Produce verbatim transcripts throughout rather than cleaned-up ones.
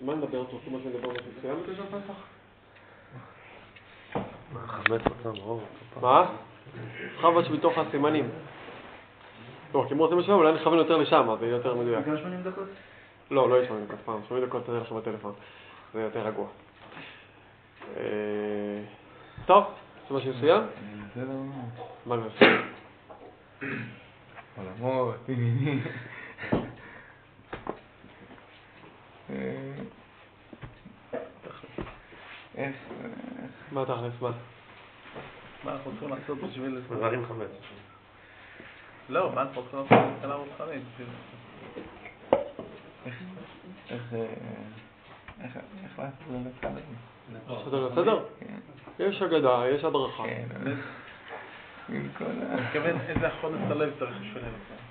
מה נדבר אותו? מה שנדבר אותו? סיימת את זה פסח? חמץ אותם רוב. מה? חב"ש בתוך הסימנים. לא, כמו זה משהו, אולי נכוון יותר לשם, זה יותר מדויק. זה שמונים דקות? לא, לא יש שמונים דקות פעם. שמונים דקות תראה לך בטלפון. זה יותר רגוע. טוב, זה מה שנסוים? זה לא אמור. מה נעשה? עולמות, עניינים. איך? מה תכלס? מה? מה אנחנו צריכים לעשות בשביל... מבררים חמץ. לא, מה אנחנו צריכים לעשות בשביל לעשות חמץ? איך... איך... איך לעשות את זה לחמץ? לעשות את זה בסדר? כן. יש אגדה, יש הדרכה. כן, אבל... עם כל ה... אני מתכוון איזה אחרונת הלב צריך לשלם אותה.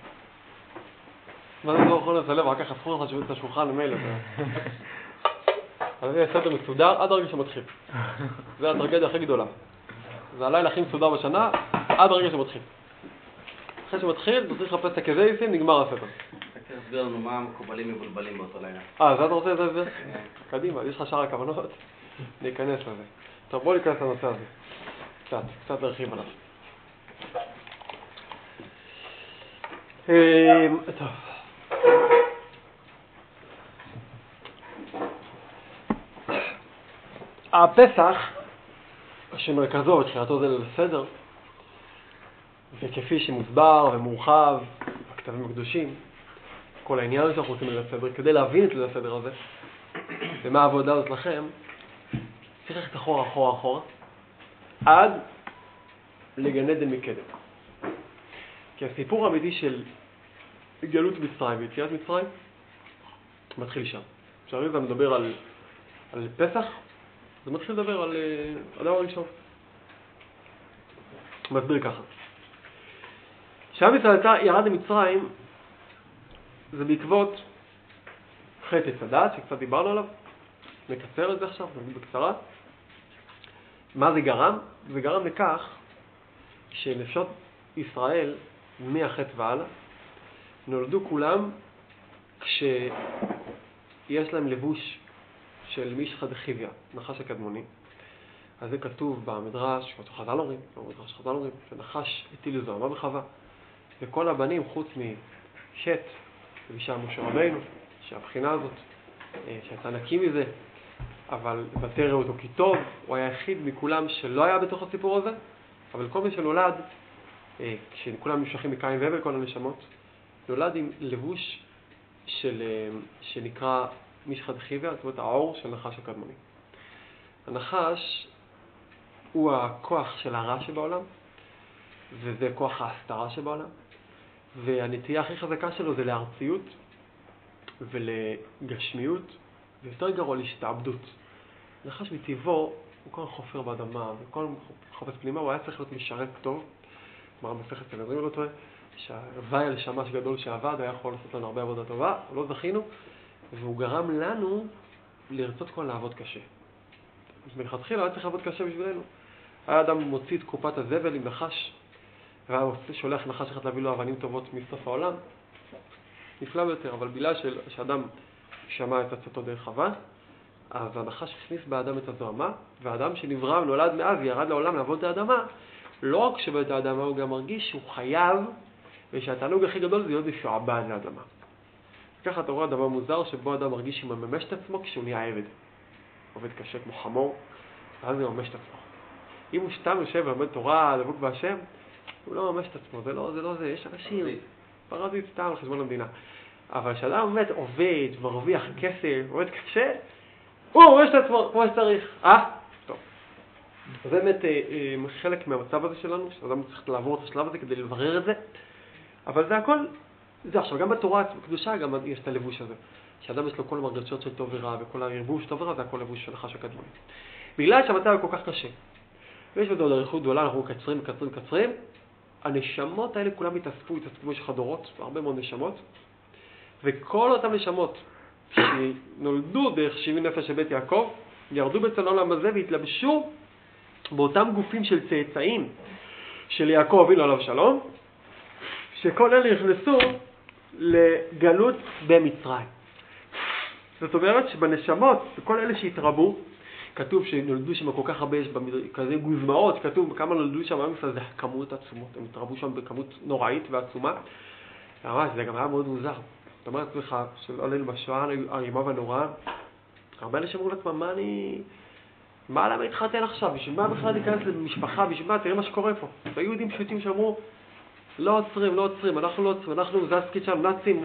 מה זה לא אחרונת הלב? רק ככה סחור לך את השולחן עם אלה. אז זה סדר מסודר עד הרגע שמתחיל. זה הטרגדיה הכי גדולה. זה הלילה הכי מסודר בשנה עד הרגע שמתחיל. אחרי שמתחיל, אתה צריך לחפש את הקזייסים, נגמר הסדר. אתה תסביר לנו מה המקובלים מבולבלים באותו לילה. אה, אז אתה רוצה את זה? קדימה, יש לך שאר הכוונות? ניכנס לזה. טוב, בוא ניכנס לנושא הזה. קצת, קצת להרחיב עליו. טוב. הפסח, שמרכזו בתחילתו זה ליל הסדר, וכפי שמוסבר ומורחב בכתבים הקדושים, כל העניין הזה שאנחנו עושים ליל הסדר, כדי להבין את ליל הסדר הזה, ומה העבודה הזאת לכם, צריך ללכת אחורה, אחורה, אחורה, עד לגן עדן מקדם. כי הסיפור האמיתי של גלות מצרים ויציאת מצרים מתחיל שם. כשהרי זה מדבר על, על פסח, זה מתחיל לדבר על אדם הראשון. מסביר ככה. כשעם ישראל ירד למצרים, זה בעקבות חטא עץ הדעת, שקצת דיברנו עליו. נקצר את זה עכשיו, נגיד בקצרה. מה זה גרם? זה גרם לכך שנפשות ישראל מהחטא ועלה נולדו כולם כשיש להם לבוש של משחד חיביה, נחש הקדמוני. אז זה כתוב במדרש, כתוב חז"ל אומרים, במדרש חז"ל אומרים, שנחש הטיל זוהמה בחווה. וכל הבנים, חוץ משת, ומשם משה רבנו, שהבחינה הזאת, שהייתה נקי מזה, אבל בטרם אותו כי טוב, הוא היה היחיד מכולם שלא היה בתוך הסיפור הזה, אבל כל מי שנולד, כשכולם נמשכים מקיים והבל כל הנשמות, נולד עם לבוש של, שנקרא משחד חיביה, זאת אומרת האור של נחש הקדמוני. הנחש הוא הכוח של הרע שבעולם, וזה כוח ההסתרה שבעולם, והנטייה הכי חזקה שלו זה לארציות ולגשמיות, ויותר גרוע להשתעבדות. הנחש מטבעו הוא כל חופר באדמה, וכל חופש פנימה, הוא היה צריך להיות משרת טוב, כלומר מסכת סנהדרין לא טועה, שהוויל שמש גדול שעבד היה יכול לעשות לנו הרבה עבודה טובה, לא זכינו, והוא גרם לנו לרצות כל לעבוד קשה. מלכתחילה היה צריך לעבוד קשה בשבילנו. היה אדם מוציא את קופת הזבל עם נחש, והיה שולח נחש אחד להביא לו אבנים טובות מסוף העולם. נפלא ביותר, אבל בגלל שאדם שמע את עצתו דרך חווה, אז הנחש הכניס באדם את הזוהמה, והאדם שנברא ונולד מאז וירד לעולם לעבוד את האדמה, לא רק שבאת האדמה הוא גם מרגיש שהוא חייב, ושהתענוג הכי גדול זה להיות משועבד לאדמה. ככה אתה רואה דבר מוזר שבו אדם מרגיש שהוא מממש את עצמו כשהוא נהיה עבד. עובד קשה כמו חמור, ואז הוא מממש את עצמו. אם הוא סתם יושב ועומד תורה, דבוק בהשם, הוא לא מממש את עצמו, זה לא זה, לא זה. יש אנשים, פרזית סתם לחשבון המדינה. אבל כשאדם עובד, עובד, מרוויח כסף, עובד קשה, הוא מממש את עצמו כמו שצריך. אה? טוב. זה באמת חלק מהמצב הזה שלנו, שאדם צריך לעבור את השלב הזה כדי לברר את זה. אבל זה הכל... זה עכשיו, גם בתורה הקדושה גם יש את הלבוש הזה. שאדם יש לו כל מרגשות של טוב ורע, וכל הרבוש טוב ורע, זה הכל לבוש של נחש הקדמוני. בגלל שהמצב הוא כל כך קשה. ויש בזה עוד אריכות גדולה, אנחנו מקצרים, מקצרים, מקצרים. הנשמות האלה כולם התאספו, התאספו במשך הדורות, הרבה מאוד נשמות. וכל אותן נשמות שנולדו דרך שבעים נפש של בית יעקב, ירדו בצל העולם הזה והתלבשו באותם גופים של צאצאים של יעקב אבינו עליו שלום, שכל אלה נכנסו לגלות במצרים. זאת אומרת שבנשמות, כל אלה שהתרבו, כתוב שנולדו שם כל כך הרבה, יש כזה גוזמאות, כתוב כמה נולדו שם, זה כמות עצומות, הם התרבו שם בכמות נוראית ועצומה. ממש, זה גם היה מאוד מוזר. זאת אומרת לך, שלא עלינו בשואה, הרימה והנוראה, הרבה אלה שאמרו לעצמם, מה אני... מה למה התחתן עכשיו? בשביל מה בכלל להיכנס למשפחה? בשביל מה? תראה מה שקורה פה. והיהודים פשוטים שאמרו, לא עוצרים, לא עוצרים, אנחנו לא עוצרים, אנחנו זה הסקית שלנו, נאצים,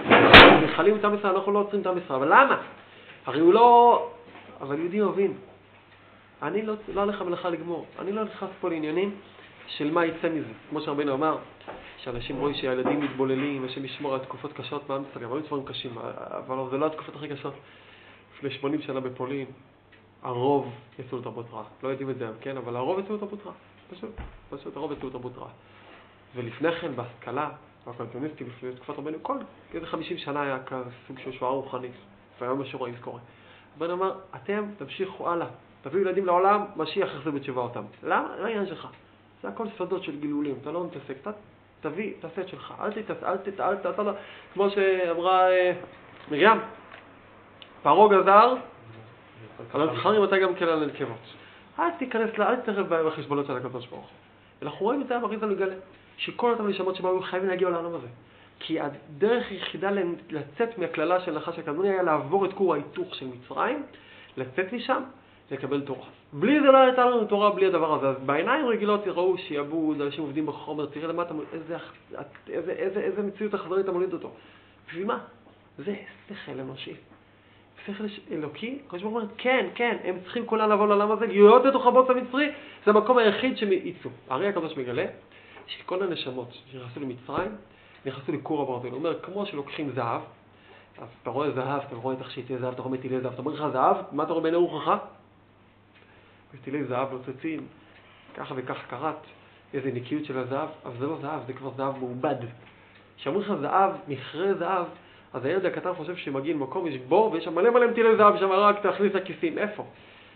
מחלים את עם ישראל, אנחנו לא עוצרים את עם ישראל. אבל למה? הרי הוא לא... אבל יהודים אוהבים. אני לא, לא הולך המלאכה לגמור. אני לא נכנס פה לעניינים של מה יצא מזה. כמו שהרבנו אמר, שאנשים רואים שהילדים מתבוללים, השם ישמור על תקופות קשות, מה מסתכל? היו דברים קשים, אבל זה לא התקופות הכי קשות. לפני שמונים שנה בפולין, הרוב יצאו את הבוט רע. לא יודעים את זה, כן? אבל הרוב יצאו את הבוט רע. פשוט, פשוט הרוב יצאו את הבוט רע. ולפני כן, בהשכלה, והקונטוניסטים, לפני תקופת רבנו, כל איזה חמישים שנה היה סוג של שואה רוחנית, והיום משהו רעים קורה. הרבנו אמר, אתם תמשיכו הלאה. תביאו ילדים לעולם, משיח יחזיר בתשובה אותם. למה? לא העניין שלך. זה הכל סודות של גילולים. אתה לא מתעסק, אתה תביא, תעשה את שלך. אל תתעסק, אל תתעסק, אתה לא... כמו שאמרה מרים, פרעה גזר, אבל זכרים אתה גם כאלה לנקבות. אל תיכנס לה, אל תתערב בהם החשבונות של הקדוש ברוך הוא. אנחנו רואים את זה, מריז לנו גלה, שכל אותם נשמות שבאו חייבים להגיע לעולם הזה. כי הדרך היחידה לצאת מהכללה של נחש הקדמוני היה לעבור את כור ההיתוך של מצרים, לצאת משם, לקבל תורה. בלי זה לא הייתה לנו תורה, בלי הדבר הזה. אז בעיניים רגילות יראו שיעבוד, אנשים עובדים בחומר, תראה למה אתה, איזה, איזה, איזה, איזה מציאות אכזרית אתה מוליד אותו. בשביל מה? זה שכל אנושי. שכל אלוקי, קדוש ברוך הוא אומר, כן, כן, הם צריכים כולם לבוא לעולם הזה, להיות לתוך הבוץ המצרי, זה המקום היחיד שהם יצאו. הרי הקדוש מגלה שכל הנשמות שנכנסו למצרים, נכנסו לכור הברזל. הוא אומר, כמו שלוקחים זהב, אז אתה רואה זהב, אתה רואה תכשיטי זהב, אתה רואה מטילי זהב, אתה אומר לך זהב, מה אתה רואה בעיני רוחך? מטילי זהב נוצצים, ככה וכך קראת, איזה ניקיות של הזהב, אבל זה לא זהב, זה כבר זהב מעובד. כשאמרו לך זהב, מכרה זהב, אז הילד הקטן חושב שמגיע למקום, יש בור ויש שם מלא מלא מטילי זהב, שם רק תכניס לכיסים, איפה?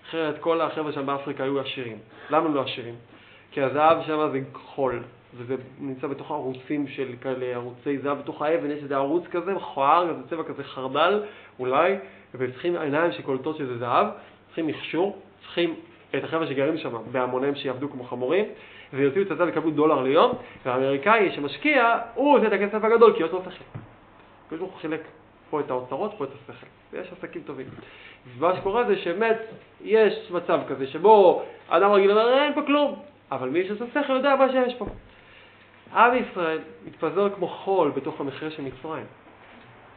אחרת כל החבר'ה שם באפריקה היו עשירים. למה לא עשירים? כי הזהב שם זה חול, וזה נמצא בתוך ערוצים של כאלה, ערוצי זהב בתוך האבן, יש איזה ערוץ כזה, מכוער, איזה צבע כזה חרדל, אולי, וצריכים עיניים שקולטות שזה זהב, צריכים מכשור, צריכים את החבר'ה שגרים שם, בהמונים שיעבדו כמו חמורים, ויוצאו את הזהב יקבלו דולר ליום, והאמריקאי שמשקיע, הוא עושה את הכסף הגדול, כי אותו שכן. יש לו חילק פה את האוצרות, פה את השכל. ויש עסקים טובים. ומה שקורה זה שבאמת יש מצב כזה שבו אדם רגיל אומר, אין פה כלום. אבל מי שעושה שכל יודע מה שיש פה. עם ישראל מתפזר כמו חול בתוך המכרה של מצרים.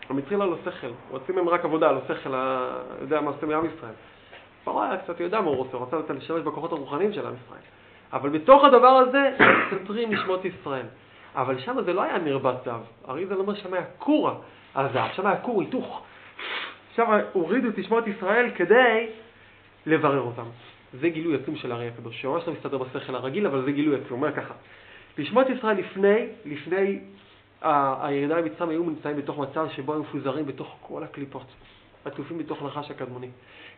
המצרים לא שכל. רוצים מהם רק עבודה, לא שכל, יודע מה עושה מעם ישראל. פרעה היה קצת יודע מה הוא רוצה, הוא רוצה לתת לשמש בכוחות הרוחניים של עם ישראל. אבל בתוך הדבר הזה מסתתרים נשמות ישראל. אבל שם זה לא היה מרבד זהב, הרי זה לא אומר שם היה קורה הזהב, שם היה קור היתוך. שם הורידו תשמעות ישראל כדי לברר אותם. זה גילוי עצום של הרי הקדוש, שממש לא מסתדר בשכל הרגיל, אבל זה גילוי עצום, אומר ככה. תשמעות ישראל לפני, לפני הירידה המצרים היו נמצאים בתוך מצב שבו הם מפוזרים בתוך כל הקליפות, עטופים בתוך נחש הקדמוני.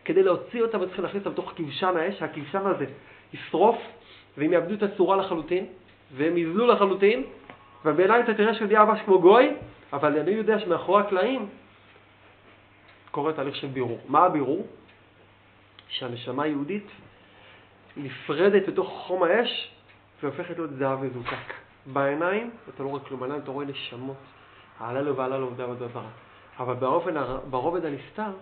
כדי להוציא אותם וצריכים להכניס אותם בתוך כבשן האש, הכבשן הזה ישרוף, והם יאבדו את הצורה לחלוטין, והם יזלו לחלוטין, ובעיניי אתה תראה שיודע ממש כמו גוי, אבל אני יודע שמאחורי הקלעים קורה תהליך של בירור. מה הבירור? שהנשמה היהודית נפרדת בתוך חום האש והופכת להיות זהב מזוקק. בעיניים, אתה לא רואה כלום, בעיניים אתה רואה נשמות, העלה לו ועלה לו עובדה ודברה. אבל ברובד הנסתר,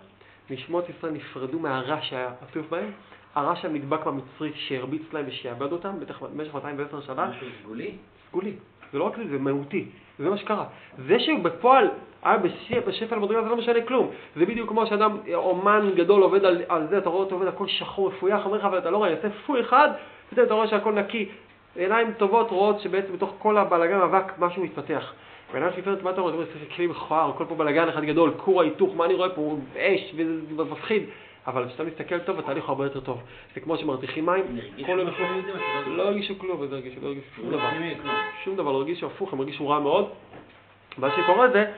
נשמות ישראל נפרדו מהרע שהיה עטוף בהם, הרע שהם נדבק במצרי שהרביץ להם ושיעבד אותם, במשך מאתיים ועשר שנה. זה סגולי? סגולי. זה לא רק זה, זה מהותי. זה מה שקרה. זה שבפועל, היה בשפל המדרגה, זה לא משנה כלום. זה בדיוק כמו שאדם, אומן גדול עובד על, על זה, אתה רואה אותו עובד, הכל שחור, מפויח, אומר לך, אבל אתה לא רואה, יעשה פוי אחד, ואתה אתה רואה שהכל נקי. עיניים טובות רואות שבעצם בתוך כל הבלגן אבק משהו מתפתח. בעיניים שפלת, מה אתה רואה? זה כלי מכוער, הכל פה בלגן אחד גדול, כור ההיתוך, מה אני רואה פה? אש, וזה מפחיד. אבל כשאתה מסתכל טוב, התהליך הרבה יותר טוב. זה כמו שמרתיחים מים, כל הם לא הרגישו כלום, לא הרגישו שום דבר. שום דבר, לא הרגישו הפוך, הם הרגישו רע מאוד. מה שקורה זה,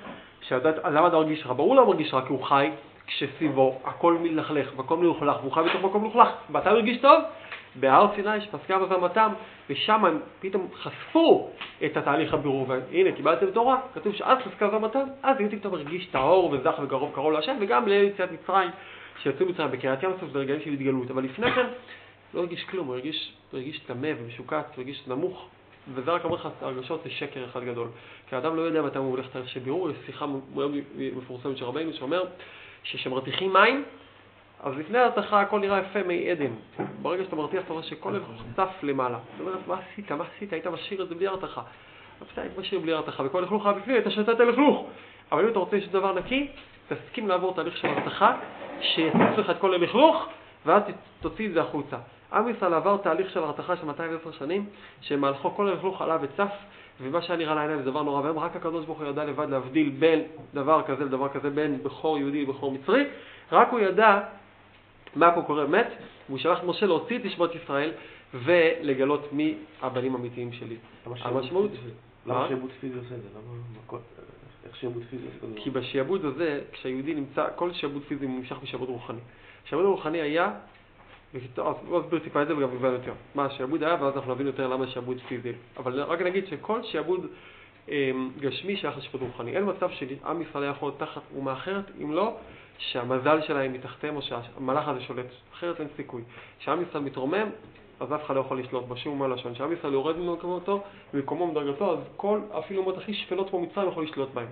למה אתה הרגיש רע? ברור לא מרגיש רע, כי הוא חי כשסביבו, הכל מלכלך, מקום מלוכלך, והוא חי בתוך מקום מלוכלך. ואתה מרגיש טוב, בהר סיני שפסקה בחמתם, ושם הם פתאום חשפו את התהליך הבירור. והנה, קיבלתם תורה, כתוב שאז פסקה בחמתם, אז יהודי פתאום הרגיש טהור וזך וקרוב קרוב להשם, וגם ליציאת מצרים, שיצאו מצרים בקריעת ים סוף, זה רגעים של התגלות. אבל לפני כן לא הרגיש כלום, הוא הרגיש, הרגיש תמה ומשוקט, הוא הרגיש נמוך, וזה רק אומר לך, הרגשות זה שקר אחד גדול. כי האדם לא יודע מתי הוא הולך תהליך של בירור. יש שיחה מפורסמת של רבנו שאומר שכשמרתיחים מים, אז לפני ההרתחה הכל נראה יפה מי עדן. ברגע שאתה מרתיח, אתה רואה שכל לב חצף למעלה. זאת אומרת, מה עשית? מה עשית? היית משאיר את זה בלי הרתחה. אבל אתה היית משאיר בלי הרתחה, וכל לכלוך היה בפנים, היית שתת לכלוך. אבל אם אתה רוצה לשאת דבר נקי, תסכים לעבור תהליך של הרתחה, שיצא לך את כל הלכלוך, ואז תוציא את זה החוצה. עם ישראל עבר תהליך של הרתחה של מאתיים ועשר שנים, שמהלכו כל הלכלוך עלה וצף, ומה שהיה נראה לעיניים זה דבר נורא, והם רק הקדוש ברוך הוא ידע לבד להבדיל בין דבר כזה לדבר כזה, בין בחור יהודי לבחור מצרי. רק הוא ידע מה פה קורה מת, והוא שלח את משה להוציא את נשמות ישראל ולגלות מי הבנים האמיתיים שלי. המשמעות... למה שיעבוד פיזי עושה את זה? למה... איך שיעבוד פיזי עושה את זה? כי בשיעבוד הזה, כשהיהודי נמצא, כל שיעבוד פיזי ממשך בשיעבוד רוחני. שיעבוד רוחני היה... אז בוא נסביר טיפה את זה וגם נבין יותר. מה השיעבוד היה, ואז אנחנו נבין יותר למה שיעבוד פיזי. אבל רק נגיד שכל שיעבוד גשמי שייך לשיעבוד רוחני. אין מצב שעם ישראל היה יכול תחת אומה אחרת, אם לא... שהמזל שלהם מתחתם או שהמלאך הזה שולט, אחרת אין סיכוי. כשעם ישראל מתרומם, אז אף אחד לא יכול לשלוט בשום מה לשון. כשעם ישראל יורד ממקומו ומקומו מדרגתו, אז כל, אפילו מות הכי שפלות פה מצרים יכול לשלוט בהם.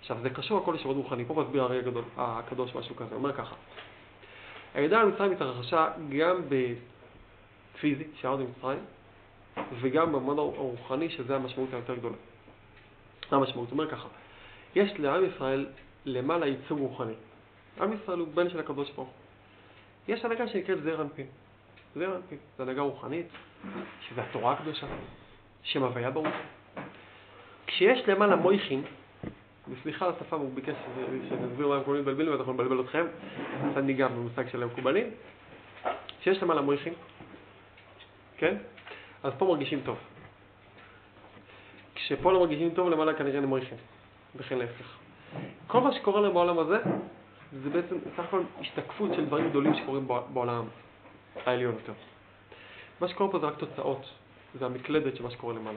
עכשיו, זה קשור הכל לשיעבוד רוחני. פה מסביר הרי הגדול, הקדוש משהו כזה, אומר ככה. הירידה למצרים התרחשה גם בפיזי, שירד למצרים, וגם במובן הרוחני, שזה המשמעות היותר גדולה. המשמעות, אומר ככה. יש לעם ישראל למעלה ייצוג רוחני. עם ישראל הוא בן של הקדוש ברוך הוא. יש הנהגה שנקראת זעיר אנפין. זעיר אנפין, זו הנהגה רוחנית, שזו התורה הקדושה, שם הוויה ברוך הוא. כשיש למעלה מויכין, וסליחה לשפה, הוא ביקש שנסביר מה הם קוראים לבלבל, ואנחנו נבלבל אתכם, אז אני גם במושג שלהם קובלים. כשיש למעלה מויכין, כן? אז פה מרגישים טוב. כשפה לא מרגישים טוב, למעלה כנראה נמויכין, וכן להפך. כל מה שקורה להם בעולם הזה, זה בעצם סך הכל השתקפות של דברים גדולים שקורים בעולם העליון יותר. מה שקורה פה זה רק תוצאות, זה המקלדת של מה שקורה למעלה.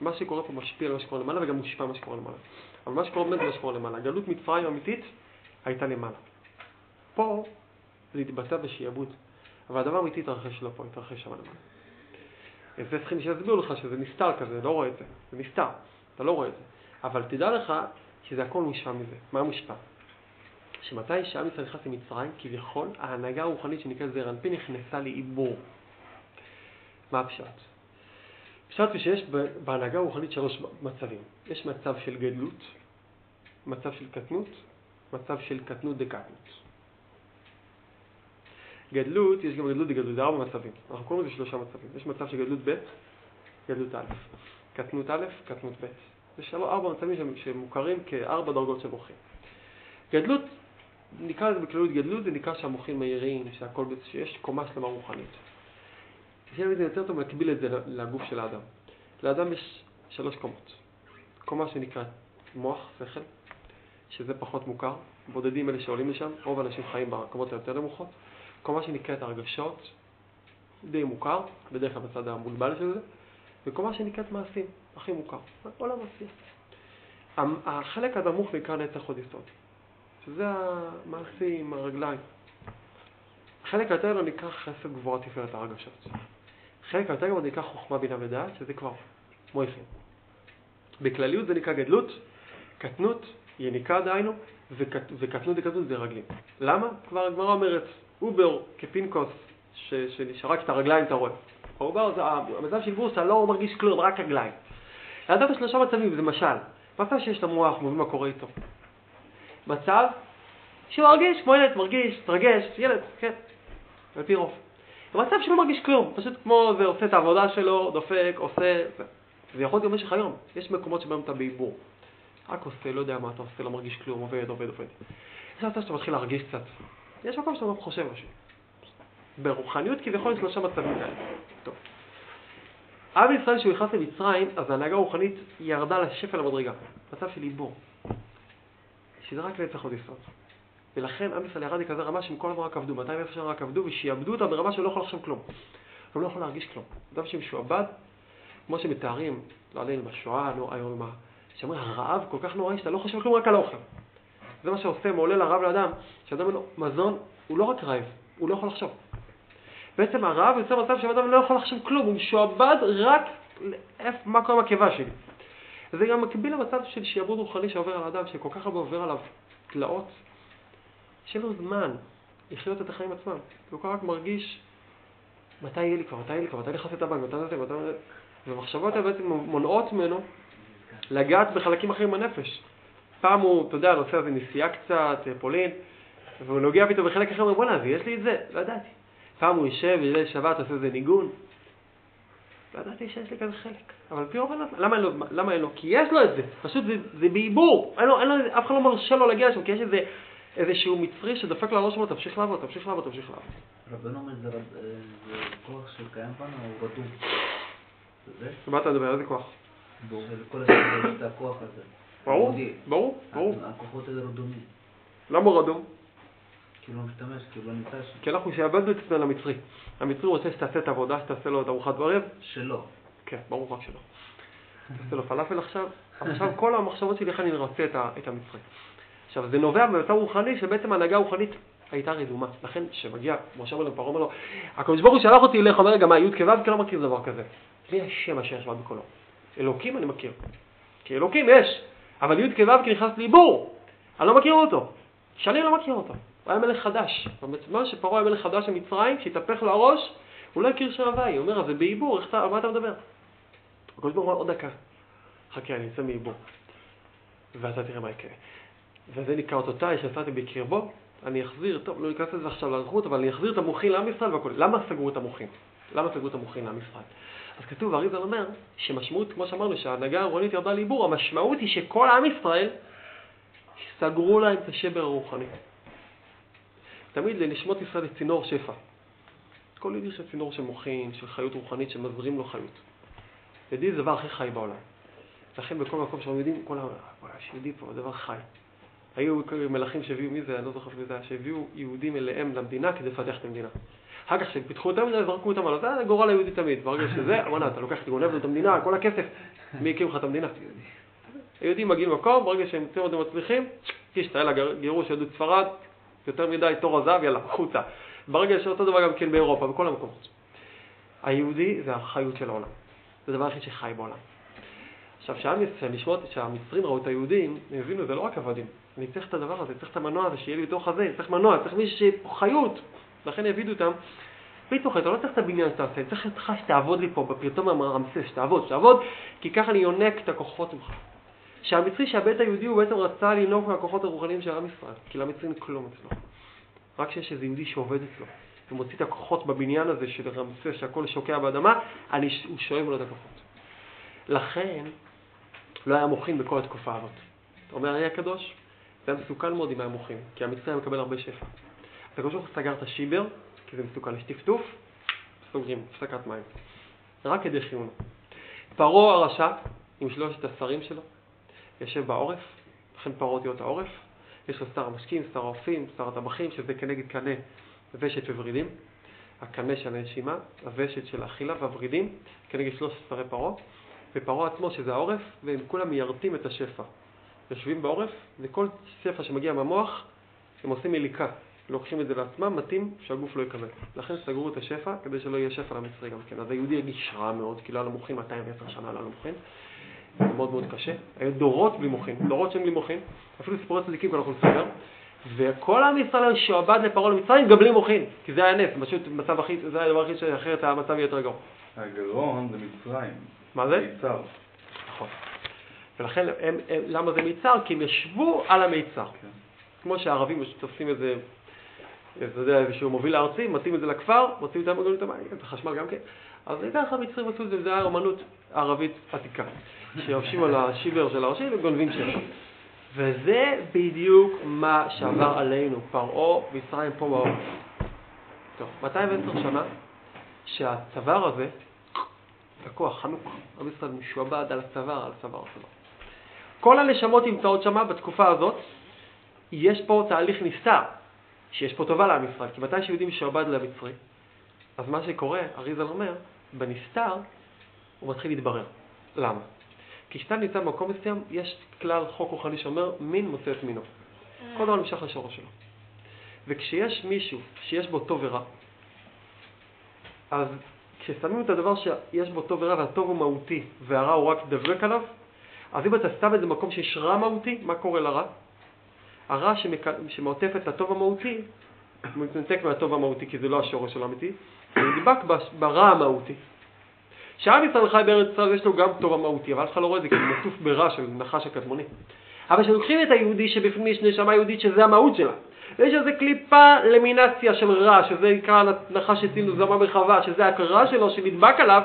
מה שקורה פה משפיע על מה שקורה למעלה וגם מושפע מה שקורה למעלה. אבל מה שקורה באמת זה מה שקורה למעלה. גלות מצרים אמיתית הייתה למעלה. פה זה התבצע בשיעבוד, אבל הדבר האמיתי התרחש לא פה, התרחש שם למעלה. זה צריכים שיסבירו לך שזה נסתר כזה, לא רואה את זה. זה נסתר, אתה לא רואה את זה. אבל תדע לך שזה הכל מושפע מזה. מה מושפע? שמתי שעם ישראל נכנס למצרים, כביכול ההנהגה הרוחנית שנקראת זעיר אנפין נכנסה לעיבור. מה הפשט? פשט הוא שיש בהנהגה הרוחנית שלוש מצבים. יש מצב של גדלות, מצב של קטנות, מצב של קטנות דקטנות. גדלות, יש גם גדלות דגדלות, זה ארבע מצבים. אנחנו קוראים לזה שלושה מצבים. יש מצב של גדלות ב', גדלות א', קטנות א', קטנות ב'. זה שלושה ארבע מצבים שמוכרים כארבע דרגות של מוחין. גדלות, נקרא לזה בכללות גדלות, זה נקרא שהמוחין מהירים, שהכל, שיש קומה שלמה רוחנית. זה יותר טוב להקביל את זה לגוף של האדם. לאדם יש שלוש קומות. קומה שנקרא מוח, שכל, שזה פחות מוכר. בודדים אלה שעולים לשם, רוב האנשים חיים בקומות היותר נמוכות. קומה שנקראת הרגשות, די מוכר, בדרך כלל בצד המולבל של זה. וקומה שנקראת מעשים, הכי מוכר. עולם מעשי. החלק הנמוך נקרא נצח עוד יסוד. שזה המעשים, הרגליים. חלק היותר לא ניקח חסד גבוהה תפעלת הרגשות. חלק היותר גם ניקח חוכמה בינה ודעת, שזה כבר מויכים. בכלליות זה ניקח גדלות, קטנות, יניקה דיינו, וקט... וקטנות וקטנות זה רגלים. למה? כבר הגמרא אומרת, אובר כפינקוס ש... שנשרק את הרגליים אתה רואה. אובר זה המצב של גבורסה, לא מרגיש כלום, רק רגליים. לאדם שלושה מצבים, זה משל. מצב שיש למוח, מוביל מה קורה איתו. מצב שהוא מרגיש, כמו ילד מרגיש, תרגש, ילד, כן, על פי רוב. במצב שהוא מרגיש כלום, פשוט כמו זה עושה את העבודה שלו, דופק, עושה, זה, זה יכול להיות גם משך היום. יש מקומות שבהם אתה בעיבור. רק עושה, לא יודע מה אתה עושה, לא מרגיש כלום, עובד, עובד, עובד. יש מצב שאתה מתחיל להרגיש קצת. יש מקום שאתה לא חושב משהו. ברוחניות כביכול יש שלושה מצבים כאלה. טוב. עם ישראל שהוא נכנס למצרים, אז ההנהגה הרוחנית ירדה לשפל המדרגה. מצב של עיבור. שזה רק נצח עוד יסוד. ולכן עם ישראל ירד לכזה רמה שהם כל הזמן רק עבדו, מאתיים אלף שנה רק עבדו, ושיעבדו אותה ברמה שלא יכול לחשוב כלום. הוא לא יכול להרגיש כלום. אדם שמשועבד, כמו שמתארים, לא עלינו בשואה, לא היום, שאומרים, הרעב כל כך נוראי שאתה לא חושב כלום, רק על האוכל. זה מה שעושה, מעולה לרעב לאדם, שאדם אין לו מזון, הוא לא רק רעב, הוא לא יכול לחשוב. בעצם הרעב יוצא מצב שאדם לא יכול לחשוב כלום, הוא משועבד רק מה קורה עם הקיבה שלי. זה גם מקביל למצב של שיעבוד רוחני שעובר על האדם, שכל כך הרבה עובר עליו תלאות, שאין לו זמן לחיות את החיים עצמם. הוא רק מרגיש, מתי יהיה לי כבר, מתי יהיה לי כבר, מתי נכנס את הבנק, מתי זה, מתי זה. ומחשבות האלה בעצם מונעות ממנו לגעת בחלקים אחרים בנפש. פעם הוא, אתה יודע, הנושא הזה נסיעה קצת, פולין, והוא נוגע פתאום בחלק אחר, בוא נעזי, יש לי את זה, לא ידעתי. פעם הוא יישב, יהיה שבת, עושה איזה ניגון. לא ידעתי שיש לי כזה חלק. אבל פי רוב, למה אין לו? למה אין לו? כי יש לו את זה. פשוט זה, זה בעיבור. אין לו, אין לו, אף אחד לא מרשה לו להגיע לשם, כי יש איזה, איזשהו מצרי שדפק לראש שלו, תמשיך לעבוד, תמשיך לעבוד, תמשיך לעבוד. רבנו אומר, זה כוח שקיים פעם, הוא רדום. מה אתה מדבר? איזה כוח? כל הזמן יש את הכוח הזה. ברור, ברור, ברור. הכוחות הזה רדומים. למה רדום? כי הוא לא משתמש, כי הוא לא נמצא שם. כי אנחנו שעבדנו את עצמנו למצרי. המצרי רוצה שתעשה את העבודה, שתעשה לו את ארוחת בערב. שלא. כן, ברור רק שלא. תעשה לו פלאפל עכשיו. עכשיו כל המחשבות שלי, איך אני נרצה את המצרי. עכשיו, זה נובע במצב רוחני, שבעצם ההנהגה הרוחנית הייתה רדומה. לכן, שמגיע, משה בן פרעה אומר לו, הקדוש ברוך הוא שלח אותי אליך, אומר, גם י' כו' כי לא מכיר דבר כזה. מי השם אשר שמע בקולו? אלוקים אני מכיר. כי אלוקים יש. אבל י' כו' כי נכנס לעיבור. אני לא מכיר אותו. שנים לא מכיר אותו. הוא היה מלך חדש. במצב שפרעה היה מלך חדש במצרים, כשהתהפך לו הראש, הוא לא הכיר שם הווי. הוא אומר, אז זה בעיבור, על מה אתה מדבר? הקדוש ברוך הוא אומר, עוד דקה. חכה, אני יוצא מעיבור. ואתה תראה מה יקרה. וזה נקרא אותותיי שעשיתי בקרבו, אני אחזיר, טוב, לא נכנס לזה עכשיו לרכות, אבל אני אחזיר את המוחין לעם ישראל והכל. למה סגרו את המוחין? למה סגרו את המוחין לעם ישראל? אז כתוב, הריז"ל אומר, שמשמעות, כמו שאמרנו, שההנהגה הרוחנית ירדה לעיבור, המשמעות היא שכל עם ישראל סגרו להם את השבר הרוחני. תמיד לנשמות ישראל יש צינור שפע. כל ידי יש צינור של מוחין, של חיות רוחנית, שמזרים לו חיות. ידי זה דבר הכי חי בעולם. לכן בכל מקום שאנחנו יודעים, כל העולם, ידי פה, דבר חי. היו מלאכים שהביאו, מי זה, אני לא זוכר מי זה, שהביאו יהודים אליהם למדינה כדי לפתח את המדינה. אחר כך שפיתחו אותם, זרקו אותם, אבל זה הגורל היהודי תמיד. ברגע שזה, אמנה, אתה לוקח, תגונב את המדינה, כל הכסף, מי הקים לך את המדינה? היהודים מגיעים למקום, ברגע שהם יוצאים עוד מצליחים, תשתעל הגירוש יהדות ספרד, יותר מדי תור הזהב, יאללה, חוצה. ברגע שאותו דבר גם כן באירופה, בכל המקומות. היהודי זה החיות של העולם. זה הדבר הכי שחי בעולם. עכשיו, כשהמצרים ראו את היהודים, הם הבינו, זה לא רק עבדים. אני צריך את הדבר הזה, צריך את המנוע הזה, שיהיה לי בתוך הזה, אני צריך מנוע, צריך מישהו שחיות. לכן יבידו אותם. פתאום, אתה לא צריך את הבניין שאתה עושה, אני צריך אותך שתעבוד לי פה, בפרטום המרמסס, שתעבוד, שתעבוד, כי ככה אני יונק את הכוחות ממך. שהמצרי שהבית היהודי הוא בעצם רצה לנוק מהכוחות הרוחניים של עם ישראל, כי למצרים כלום אצלו. רק שיש איזה יהודי שעובד אצלו, ומוציא את הכוחות בבניין הזה של רמסס, שהכל שוקע באדמה, הוא שואב לו את הכוחות. לכן, לא היה מוחין בכל התקופה הזאת. אומר הרי הקדוש, זה היה מסוכן מאוד אם היה מוחין, כי המצרים מקבל הרבה שפע. אז הקדוש ברוך הוא סגר את השיבר, כי זה מסוכן, יש טפטוף, סוגרים, הפסקת מים. רק כדי חיונו. פרעה הרשע, עם שלושת השרים שלו, יושב בעורף, לכן פרעה אותיות העורף, יש לו שר המשקים, שר האופים, שר הטבחים, שזה כנגד קנה ושת וורידים, הקנה של הנשימה, הוושת של האכילה והוורידים, כנגד שלושת שרי פרעה, ופרעה עצמו שזה העורף, והם כולם מיירטים את השפע. יושבים בעורף, וכל שפע שמגיע מהמוח, הם עושים מליקה. לוקחים את זה לעצמם, מתאים שהגוף לא יקבל. לכן סגרו את השפע, כדי שלא יהיה שפע למצרי גם כן. אז היהודי הרגיש רע מאוד, כי לא היה לו מוחין, מאתיים ועשר שנה לא היה לו מוחין. זה מאוד מאוד קשה. היו דורות בלי מוחין, דורות שהם בלי מוחין. אפילו סיפורי צדיקים כאלה אנחנו נסגר. וכל עם ישראל שעבד לפרעה למצרים גם בלי מוחין, כי זה היה נס, פשוט מצב הכי, זה היה דבר הכי שאחרת המצב יהיה יותר גרוע. הגרון זה מצרים. מה זה? מיצר. נכון. ולכן, הם, הם, למה זה מיצר? כי הם ישבו על המיצר. כן. כמו שהערבים תופסים איזה, אתה יודע, איזשהו מוביל הארצי, מתאים את זה לכפר, מוצאים את המגון את המים, את החשמל גם כן. אז ככה המצרים עשו את זה, זה היה אמנות ערבית עתיקה. שיובשים על השיבר של הראשי וגונבים שלו. וזה בדיוק מה שעבר עלינו, פרעה מצרים פה באור. טוב, מאתיים ועשר שנה שהצוואר הזה, הכוח, חנוק, המשרד משועבד על הצוואר, על הצוואר, הצוואר. כל הנשמות נמצאות שמה בתקופה הזאת, יש פה תהליך נסתר, שיש פה טובה לעם ישראל, כי מתי שיהודים משועבד למצרי, אז מה שקורה, אריזל אומר, בנסתר הוא מתחיל להתברר. למה? כי כשאתה נמצא במקום מסוים, יש כלל חוק רוחני שאומר, מין מוצא את מינו. כל דבר נמשך לשורש שלו. וכשיש מישהו שיש בו טוב ורע, אז כששמים את הדבר שיש בו טוב ורע, והטוב הוא מהותי, והרע הוא רק דברק עליו, אז אם אתה סתם איזה מקום שיש רע מהותי, מה קורה לרע? הרע שמעוטף את הטוב המהותי, מתנתק מהטוב המהותי, כי זה לא השורש של האמיתי, ונדבק ברע המהותי. שעם ישראל חי בארץ ישראל, יש לו גם טוב המהותי, אבל אף אחד לא רואה את זה, כי הוא מטוף ברע של נחש הקדמוני. אבל שלוקחים את היהודי שבפני יש נשמה יהודית, שזה המהות שלה, ויש איזו קליפה למינציה של רע, שזה נקרא נחש הצילו זמה מרחבה, שזה הקרע שלו שנדבק עליו,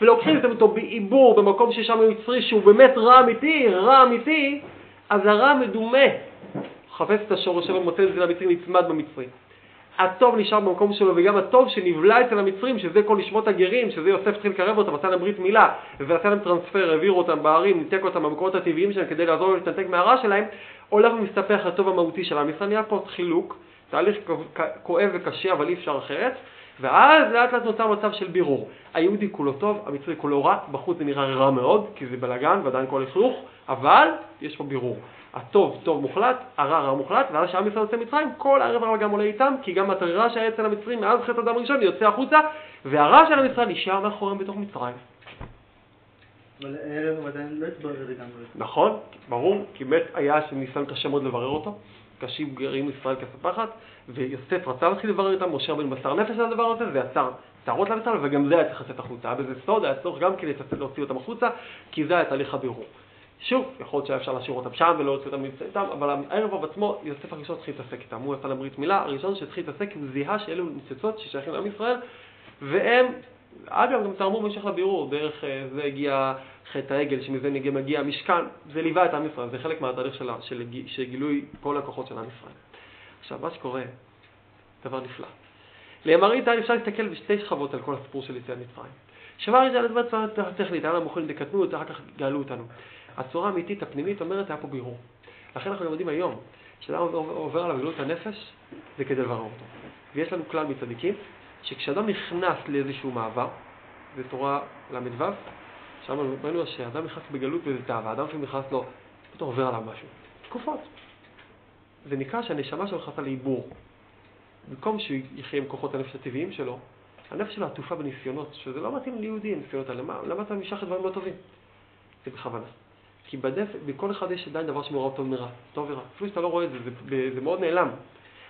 ולוקחים אותו בעיבור במקום ששם הוא יצרי, שהוא באמת רע אמיתי, רע אמיתי, אז הרע מדומה. חפש את השורש שלו, מוצא את זה למצרים, נצמד במצרים. הטוב נשאר במקום שלו, וגם הטוב שנבלע אצל המצרים, שזה כל נשמות הגרים, שזה יוסף צריך לקרב אותם, עשה להם ברית מילה, ועשה להם טרנספר, העביר אותם בערים, ניתק אותם במקורות הטבעיים שלהם, כדי לעזור ולהתנתק מהרע שלהם, הולך ומסתפח הטוב המהותי של המצרים. היה פה חילוק, תהליך כואב וקשה, אבל אי אפשר אחרת, ואז לאט לאט נוצר מצב של בירור. היהודי כולו טוב, המצרי כולו רע, בחוץ זה נראה רע מאוד, כי זה בלגן, ועדיין כל החלוך, אבל יש פה בירור. הטוב טוב מוחלט, הרע רע מוחלט, ואז שעם ישראל יוצא מצרים, כל הערב הרע גם עולה איתם, כי גם הרע שהיה אצל המצרים מאז חטא אדם הראשון יוצא החוצה, והרע של המצרים נשאר מאחוריהם בתוך מצרים. אבל הערב עדיין לא התברר זה גם. נכון, ברור, כי באמת היה שניסן קשה מאוד לברר אותו, קשים גרים ישראל כספחת, ויוסף רצה להתחיל לברר איתם, משה רבנו מסר נפש על הדבר הזה, זה יצר צערות למצרים, וגם זה היה צריך לצאת החוצה, בזה סוד היה צורך גם כדי להוציא אותם החוצה, כי זה היה תהליך הבירור. שוב, יכול להיות שהיה אפשר להשאיר אותם שם ולא יוצא אותם איתם, אבל הערב עצמו, יוסף הראשון צריך להתעסק איתם. הוא יצא לברית מילה, הראשון שצריך להתעסק עם זיהה שאלו ניצוצות ששייכים לעם ישראל, והם, אגב, גם תרמו במשך לבירור, דרך זה הגיע חטא העגל, שמזה מגיע המשכן, זה ליווה את עם ישראל, זה חלק מהתהליך שלה, של גילוי כל הכוחות של עם ישראל. עכשיו, מה שקורה, דבר נפלא. למראית עין אפשר להסתכל בשתי שכבות על כל הסיפור של יציאת מצרים. שכבה ראשונה, טכנית, היה למוחים דקדמו אותנו, אחר כך גאלו אותנו. הצורה האמיתית, הפנימית, אומרת, היה פה בירור. לכן אנחנו גם יודעים היום, כשאדם עובר על הגלות הנפש, זה כדי לברר אותו. ויש לנו כלל מצדיקים, שכשאדם נכנס לאיזשהו מעבר, זה תורה למדו, שם אמרנו שאדם נכנס בגלות וזה תאווה, אדם שנכנס לו, פתאום עובר עליו משהו. תקופות. זה נקרא שהנשמה שלו נכנסה לעיבור. במקום שהוא יחיה עם כוחות הנפש הטבעיים שלו, הנפש שלו עטופה בניסיונות, שזה לא מתאים ליהודי, ניסיונות על מה, למה אתה משחק דברים לא טובים? זה בכוונה. כי בדף, בכל אחד יש עדיין דבר שמורה אותו מרע, טוב ורע. אפילו שאתה לא רואה את זה, זה, זה מאוד נעלם.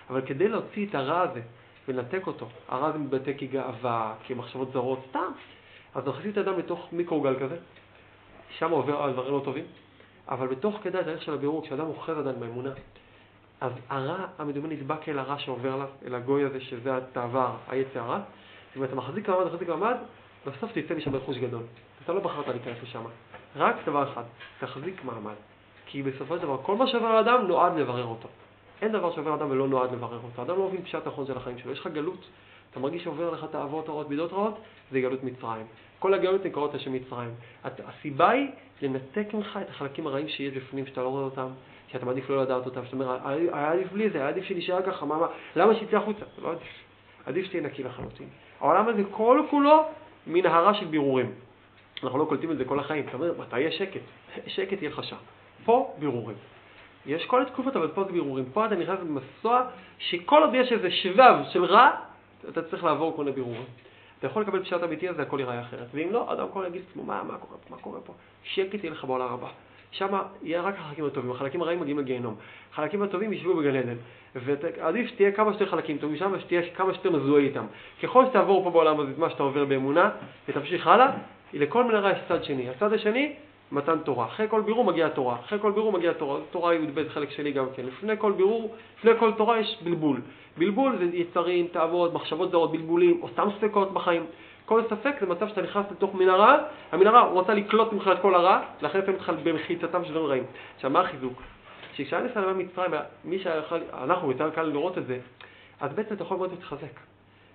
אבל כדי להוציא את הרע הזה ולנתק אותו, הרע הזה מתבטא כגאווה, כמחשבות זרות, סתם. אז נכנסים את האדם לתוך מיקרוגל כזה, שם עובר על דברים לא טובים, אבל בתוך כדי התהליך של הבירור, כשאדם אוחז עדיין באמונה, אז הרע המדומה נדבק אל הרע שעובר עליו, אל הגוי הזה שזה התעבר, היצר הרע. זאת אומרת, אתה מחזיק למד, מחזיק למד, בסוף תצא משם ברכוש גדול. אתה לא בחרת להיכנס לשם. רק דבר אחד, תחזיק מעמד. כי בסופו של דבר, כל מה שעבר האדם נועד לברר אותו. אין דבר שעבר האדם ולא נועד לברר אותו. האדם לא מבין פשט נכון של החיים שלו. יש לך גלות, אתה מרגיש שעובר לך תאוות רעות, מידות רעות, זה גלות מצרים. כל הגלות נקראות לשם מצרים. הסיבה היא לנתק ממך את החלקים הרעים שיש בפנים, שאתה לא רואה אותם, שאתה מעדיף לא לדעת אותם, שאתה אומר, היה עדיף לי זה, היה עדיף שנשאר ככה, מה, מה, למה שיצא החוצה? לא עדיף. עדיף שתהיה נקי לחלוטין. העולם הזה כל כולו מנהרה של בירורים. אנחנו לא קולטים את זה כל החיים. אתה אומר, מתי יש שקט? שקט יהיה לך שם. פה בירורים. יש כל התקופות, אבל פה זה בירורים. פה אתה נכנס במסוע שכל עוד יש איזה שבב של רע, אתה צריך לעבור כל הבירורים. אתה יכול לקבל פשעת אמיתי, אז הכל ייראה אחרת. ואם לא, אדם כל יגיד, מה, מה, קורה, מה קורה פה? שקט יהיה לך בעולם הרבה. שם יהיה רק החלקים הטובים. החלקים הרעים מגיעים לגיהנום. החלקים הטובים ישבו בגן עדן. ועדיף שתהיה כמה שתי חלקים טובים שם, ושתהיה כמה שתי מזוהה איתם. ככל שתעבור פה בעולם הזה, מה שאתה עובר באמונה, ותמשיך הלאה, לכל מיני רע יש צד שני. הצד השני, מתן תורה. אחרי כל בירור מגיע התורה. אחרי כל בירור מגיע התורה. תורה היא בית חלק שני גם כן. לפני כל בירור, לפני כל תורה יש בלבול. בלבול זה יצרים, תאוות, מחשבות זרות, בלבולים, או סתם ספקות בחיים. כל ספק זה מצב שאתה נכנס לתוך מנהרה, המנהרה רוצה לקלוט ממך את כל הרע, לכן אתם במחיצתם של דברים רעים. עכשיו, מה החיזוק? שכשהיה נסע למה מצרים, מי שיכול, אנחנו יותר קל לראות את זה, אז בעצם אתה יכול מאוד להתחזק.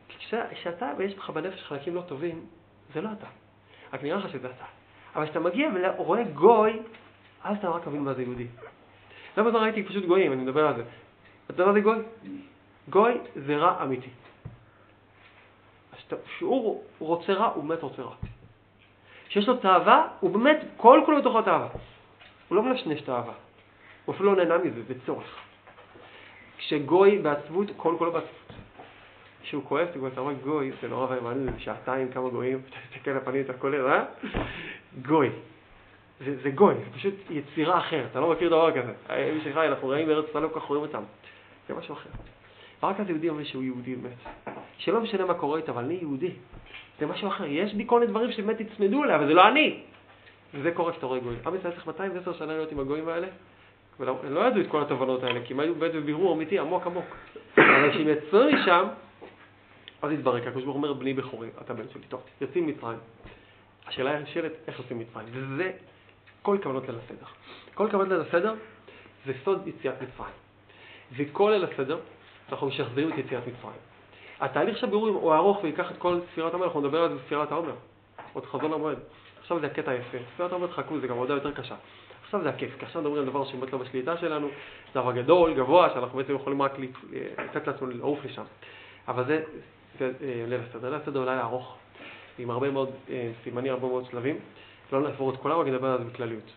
כי כשאתה ויש לך בנפש חלקים לא טובים, זה לא אתה. רק נראה לך שזה אתה. אבל כשאתה מגיע ורואה גוי, אז אתה רק מבין מה זה יהודי. למה זה ראיתי פשוט גויים, אני מדבר על זה. אתה יודע מה זה גוי? גוי זה רע אמיתי. שהוא רוצה רע, הוא באמת רוצה רע. כשיש לו תאווה, הוא באמת כל כולו בתוך התאווה. הוא לא מנשנש תאווה. הוא אפילו לא נהנה מזה, בצורך. כשגוי בעצבות, כל כולו בעצבות. כשהוא כועס, הוא כבר אומר גוי, זה נורא ואימני, זה שעתיים, כמה גויים, אתה תסתכל לפנים, אתה כולל, אה? גוי. זה, זה גוי, זה פשוט יצירה אחרת, אתה לא מכיר דבר כזה. מי שחי, אנחנו רעים בארץ, אתה לא כך רואים אותם. זה משהו אחר. רק אז יהודי אומר שהוא יהודי באמת. שלא משנה מה קורה איתה, אבל אני יהודי. זה משהו אחר. יש בי כל מיני דברים שבאמת יצמדו אליה, אבל זה לא אני. וזה קורה כשאתה רואה גויים. עם ישראל צריך מאתיים ועשר שנה להיות עם הגויים האלה. הם לא ידעו את כל התובנות האלה, כי הם היו בית ובירור אמיתי, עמוק עמוק. אבל כשהם יצאו משם, אז יתברק. הקדוש ברוך הוא אומר, בני בכורי, אתה בן שלי. טוב, יוצאים מצרים. השאלה היא שאלת, איך יוצאים מצרים? וזה כל כוונות ליל הסדר. כל כוונות ליל הסדר זה סוד יציאת מצרים. וכל ליל הסדר אנחנו משחזרים את יציאת מצרים. התהליך של הבירורים הוא ארוך ויקח את כל ספירת העומר, אנחנו נדבר על זה בספירת העומר, עוד חזון המועד. עכשיו זה הקטע היפה, ספירת העומר חכו, זה גם עבודה יותר קשה. עכשיו זה הכיף, כי עכשיו מדברים על דבר שבאמת לא בשליטה שלנו, דבר גדול, גבוה, שאנחנו בעצם יכולים רק לתת לעצמנו לעוף לשם. אבל זה ליל הסדר, ליל הסדר אולי ארוך, עם הרבה מאוד סימנים, הרבה מאוד שלבים, לא נעבור את כולם, רק נדבר על זה בכלליות.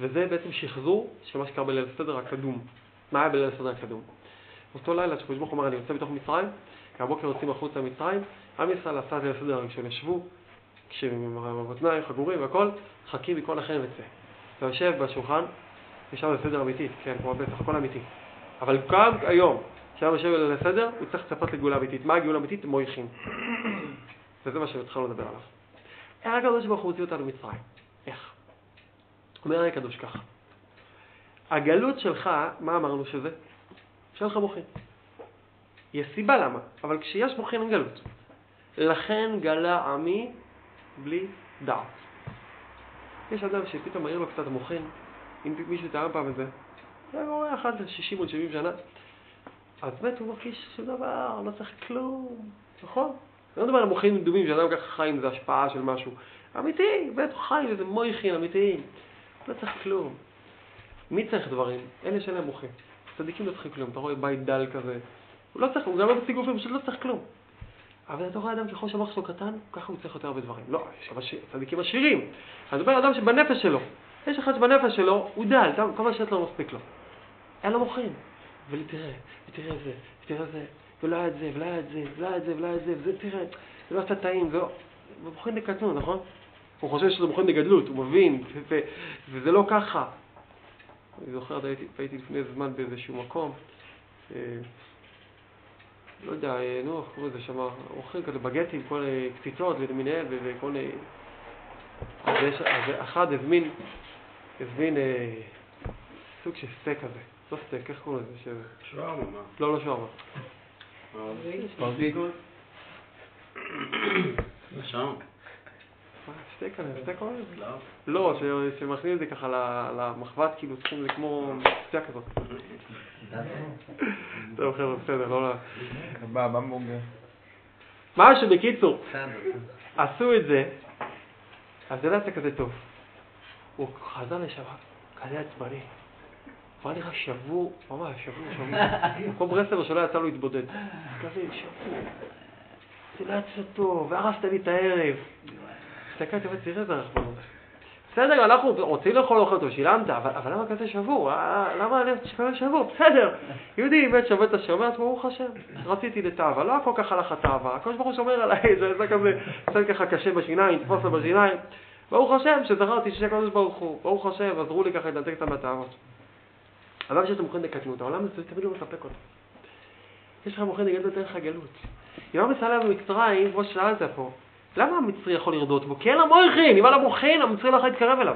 וזה בעצם שחזור של מה שקרה בליל הסדר הקדום. מה היה בליל הסדר הקדום? אותו לילה שקדוש ברוך הוא אומר, אני יוצא בתוך מצרים, כי הבוקר יוצאים החוצה מצרים, עם ישראל עשה את ליל הסדר הראשון, ישבו, כשמבותניים, חגורים והכל, חכים מכל החן וצא. אתה יושב בשולחן, ושם ליל הסדר אמיתי, כן, כמו הפסח, הכל אמיתי. אבל גם היום, כשאדם יושב ליל הסדר, הוא צריך לצפות לגאולה אמיתית. מה הגאולה אמיתית? מויכים. וזה מה שהתחלנו לדבר עליו. איך הקדוש ברוך הוא הוציא אותנו מצרים? איך? אומר הרי הקדוש ככה. הגלות שלך, מה אמרנו שזה? שאין לך מוכין. יש סיבה למה, אבל כשיש מוכין אין גלות. לכן גלה עמי בלי דעת. יש אדם שפתאום מעיר לו קצת מוכין, אם מישהו טעם פעם את זה, זה רואה אחת שישים או שבעים שנה, אז באמת הוא מרגיש שום דבר, לא צריך כלום, נכון? לא מדבר על מוכין מדומים, שאדם ככה חי עם זה השפעה של משהו. אמיתי, בטח חי וזה מויכין, אמיתי. לא צריך כלום. מי צריך דברים? אלה שאלה מוכין. צדיקים לא צריכים כלום, אתה רואה בית דל כזה. הוא לא צריך, הוא גם לא מציג גופים, פשוט לא צריך כלום. אבל אתה רואה אדם ככל שהמוח שלו קטן, ככה הוא צריך יותר הרבה דברים. לא, יש צדיקים עשירים. אני מדבר על אדם שבנפש שלו. יש אחד שבנפש שלו, הוא דל, כל מה שאת לא מספיק לו. אין לו מוכין. ותראה, ותראה זה, ותראה זה. ולא היה את זה, ולא היה את זה, ולא היה את זה, ולא היה את זה, וזה תראה, זה לא עשה טעים, זה מוכן לקטנות, נכון? הוא חושב שזה מוכן לגדלות, הוא מבין, וזה לא ככה. אני זוכר, הייתי לפני זמן באיזשהו מקום, לא יודע, נו, קורא לזה שם, אוכלים כזה בגטים, כל קציצות ולמיניהם, וכל מיני... אחד הזמין, הזמין סוג של סטייק כזה, לא סטייק, איך קורא לזה? שווארמה. לא, לא שווארמה. פרזיקות? לשם? שטייק עליהם, שטייק עליהם? לא, שמכניעים את זה ככה למחבת, כאילו צריכים לכמו פציעה כזאת. טוב חבר'ה, בסדר, לא... הבא, במבורגר. מה שבקיצור, עשו את זה, אז זה לא יצא כזה טוב. הוא חזר לשם, כזה עצבני. בא לך שבור, ממש, שבור, שבור. כל ברסלר שלא יצא לו להתבודד. כזה, שבור. זה לא יצא טוב, והרסת לי את הערב. הסתכלתי, אבל תראה את הרחמנות. בסדר, אנחנו רוצים לאכול אוכל טוב, שילמת, אבל למה כזה שבור? למה אני כזה שבור? בסדר. יהודי באמת שווה את השם, אז ברוך השם. רציתי לתאווה, לא הכל ככה לך תאווה. הכל שברוך שומר עליי, זה יצא כזה, יצא ככה קשה בשיניים, תפוס לה בשיניים. ברוך השם, שזכרתי שקדוש ברוך הוא. ברוך השם, עזרו לי ככה לנתק את המתאוות. אבל כשאתה מוכן לקטנות, העולם הזה תמיד לא מספק אותה. יש לך מוכן לגדל יותר לך גלות. אם הוא מסעלה במצרים, כמו ששאלת פה, למה המצרי יכול לרדות בו? כי אין לה מוכין, אם אין לה מוכין, המצרי לא יכול להתקרב אליו.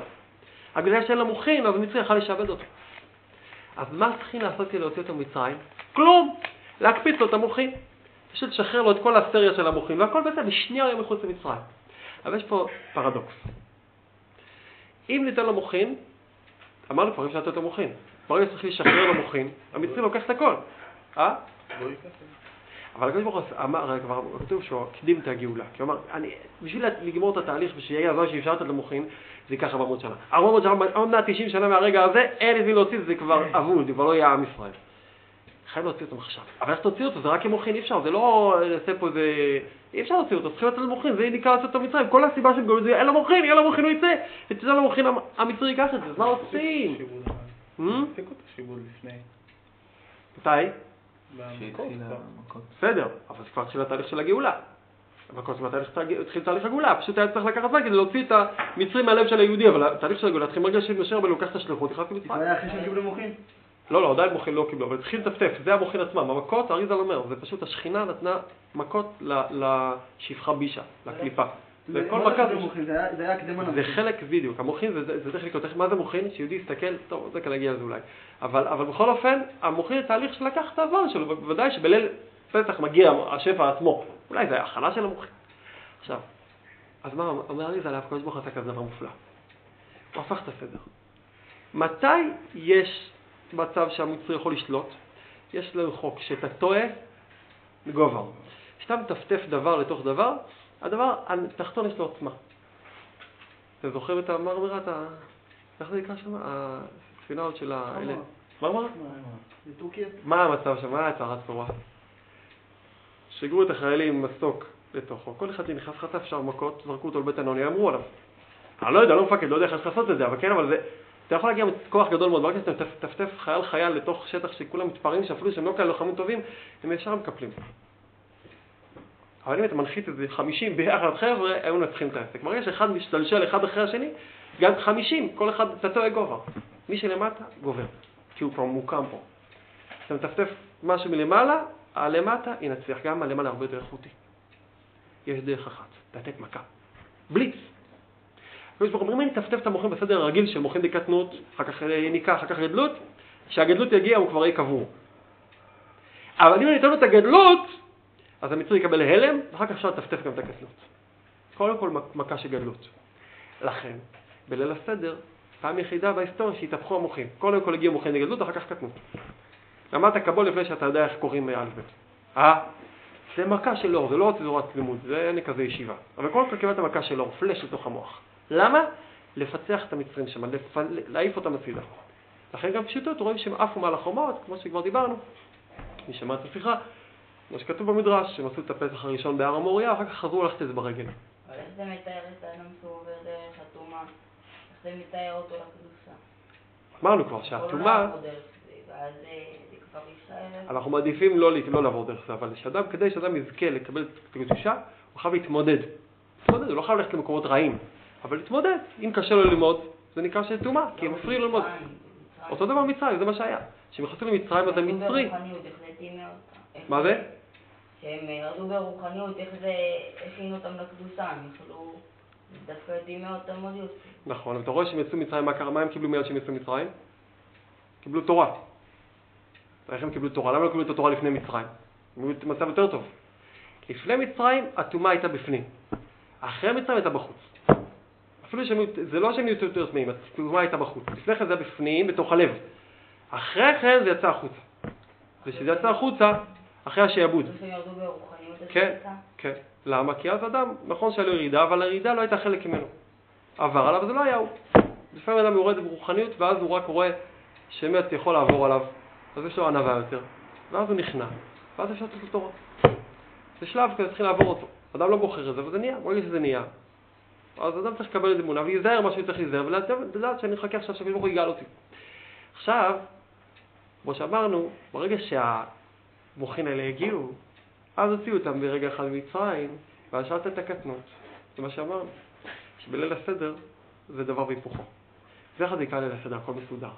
בגלל שאין לה מוכין, אז המצרי יכול לשעבד אותו. אז מה צריכים לעשות כדי להוציא אותו ממצרים? כלום! להקפיץ לו את המוכין. פשוט לשחרר לו את כל הסריה של המוכין, והכל בעצם בשנייה יום מחוץ למצרים. אבל יש פה פרדוקס. אם ניתן לו מוכין, אמרנו כבר, אם שאתה אותו מוכין. ברגע שצריך לשחרר למוחין, המצרים לוקח את הכל. אה? לא יקח. אבל הקדוש ברוך הוא אמר, כבר כתוב שהוא הקדים את הגאולה. כי הוא אמר, בשביל לגמור את התהליך, ושיהיה הזמן שאפשרת למוחין, זה ייקח ארבע מאות שנה. ארבע מאות שנה, עוד מעט תשעים שנה מהרגע הזה, אין לזה להוציא, זה כבר אבוד, זה כבר לא יהיה עם ישראל. חייב להוציא אותו מחשב. אבל איך תוציא אותו? זה רק עם מוכין, אי אפשר, זה לא נעשה פה איזה... אי אפשר להוציא אותו, צריכים לצאת למוכין, זה נקרא לצאת למצרים. כל הסיבה שהם גורמים זה, אין למוכין, אין למוכין, הוא יצא. יצא למוכין, המצרים ייקח את זה, אז מה עושים? תפסיק אותו שיבול לפני. מתי? במכות. בסדר, אבל זה כבר התחיל התהליך של הגאולה. המכות זה התחיל תהליך הגאולה, פשוט היה צריך לקחת זמן כדי להוציא את המצרים מהלב של היהודי, אבל התהליך של הגאולה התחיל מרגע שמשה רבנו לקח את השליחות, נכנס למצרים. זה היה אחרי שהם קיבלו מוכין? לא, לא, עדיין מוכין לא קיבלו, אבל התחיל לטפטף, זה המוכין עצמם. המכות, הרי"ז אומר, זה פשוט השכינה נתנה מכות לשפחה בישה, לקליפה. וכל מכת מוכין, זה היה הקדמה נפשית. זה חלק בדיוק, המוכין זה טכניקות, מה זה מוכין? שיהודי יסתכל, טוב, זה כאן נגיע לזה אולי. אבל בכל אופן, המוכין זה תהליך שלקח את הזמן שלו, בוודאי שבליל פסח מגיע השפע עצמו. אולי זה ההכנה של המוכין. עכשיו, אז מה אומר הרי"ז עליו, הקדוש ברוך הוא עשה כזה דבר מופלא. הוא הפך את הסדר. מתי יש מצב שהמצרי יכול לשלוט? יש לנו חוק שאתה טועה גובר. כשאתה מטפטף דבר לתוך דבר, הדבר התחתון יש לו עוצמה. אתה זוכר את המרמרה? איך זה נקרא שם? הספינה עוד של האלה. מרמרה? לטורקיה. מה המצב שם? מה היה צערת נורא? שיגרו את החיילים עם מסוק לתוכו. כל אחד נכנס חטף שם מכות, זרקו אותו לבית הנוני, אמרו עליו. אני לא יודע, לא מפקד, לא יודע איך יש לעשות את זה, אבל כן, אבל זה... אתה יכול להגיע כוח גדול מאוד, ברגע שאתה מטפטף חייל חייל לתוך שטח שכולם מתפרעים, שאפילו שהם לא כאלה לוחמים טובים, הם ישר מקפלים. אבל אם אתה מנחית את זה חמישים ביחד חבר'ה, הם נצחים את העסק. מראה שאחד משתלשל אחד אחרי השני, גם חמישים, כל אחד תתועה גובר. מי שלמטה גובר, כי הוא כבר מוקם פה. אתה מטפטף משהו מלמעלה, הלמטה ינצח, גם הלמעלה הרבה יותר איכותי. יש דרך אחת, לתת מכה. בליץ. יש אומרים, אם תפטף את המוחים בסדר הרגיל של מוחים בקטנות, אחר כך ניקה, אחר כך גדלות, כשהגדלות יגיע הוא כבר יהיה קבור. אבל אם אני אתן לו את הגדלות, אז המצרי יקבל הלם, ואחר כך אפשר לתפטף גם את הקטנות. קודם כל מכה של גדלות. לכן, בליל הסדר, פעם יחידה בהיסטוריה שהתהפכו המוחים. קודם כל הגיע מוחים לגדלות, אחר כך קטנות. למדת קבול לפני שאתה יודע איך קוראים אלף-בית. אה? זה מכה של אור, זה לא עוד צורת לימוד, זה אין כזה ישיבה. אבל קודם כל קיבלת מכה של אור, פלש לתוך המוח. למה? לפצח את המצרים שם, לפ... להעיף אותם הצידה. לכן גם פשוטות, רואים שהם עפו מעל החומות, כמו שכבר דיברנו. מי שמע את השיחה, כמו שכתוב במדרש, שהם עשו את הפסח הראשון בהר המוריה, אחר כך חזרו ללכת את זה ברגל. אבל איך זה מתאר את האדם שהוא עובר דרך אטומה? איך זה מתאר אותו לקדושה? אמרנו כבר שהאטומה... אנחנו מעדיפים לא לעבור דרך זה, אבל שאדם, כדי שאדם יזכה לקבל את הקדושה, הוא חייב להתמודד. להתמודד, הוא לא חייב ללכת למקומות רעים. אבל להתמודד, אם קשה לו ללמוד, זה נקרא שזה תאומה, כי הם מפריעים ללמוד. אותו דבר מצרים, זה מה שהיה. כשמחסים למצרים, אז זה מצרי. מה זה? שהם ירדו ברוחניות, איך זה הכין אותם לקדושה, הם יכולו דווקא ידים מאוד תמודיות. נכון, אבל אתה רואה שהם יצאו מצרים, מה הם קיבלו מיד שהם יצאו מצרים? קיבלו תורה. איך הם קיבלו תורה? למה לא קיבלו את התורה לפני מצרים? הם היו מצב יותר טוב. לפני מצרים, התאומה הייתה בפנים. אחרי מצרים הייתה בחוץ. זה לא שהם יוצאו יותר סמאים, התאומה הייתה בחוץ. לפני כן זה היה בפנים, בתוך הלב. אחרי כן זה יצא החוצה. ושזה יצא החוצה, אחרי השעבוד. זה שירדו ברוחניות, זה שיצא? כן, למה? כי אז אדם, נכון שהיה לו ירידה, אבל הירידה לא הייתה חלק ממנו. עבר עליו, זה לא היה הוא. לפעמים אדם יורד ברוחניות, ואז הוא רק רואה שמת יכול לעבור עליו. אז יש לו ענווה יותר. ואז הוא נכנע. ואז אפשר לתת לתורה. זה שלב כזה צריך לעבור אותו. אדם לא בוחר את זה, אבל זה נהיה. ברגע שזה נהיה. אז אדם צריך לקבל את אמונה, ויזהר מה שהוא צריך להיזהר, ולדעת שאני מחכה עכשיו שהקדוש ברוך הוא יגאל אותי. עכשיו, כמו שאמרנו, ברגע שהמוחין האלה הגיעו, אז הוציאו אותם ברגע אחד ממצרים, ואז שאלת את הקטנות. זה מה שאמרנו, שבליל הסדר זה דבר והיפוכו. זה אחד נקרא ליל הסדר, הכל מסודר.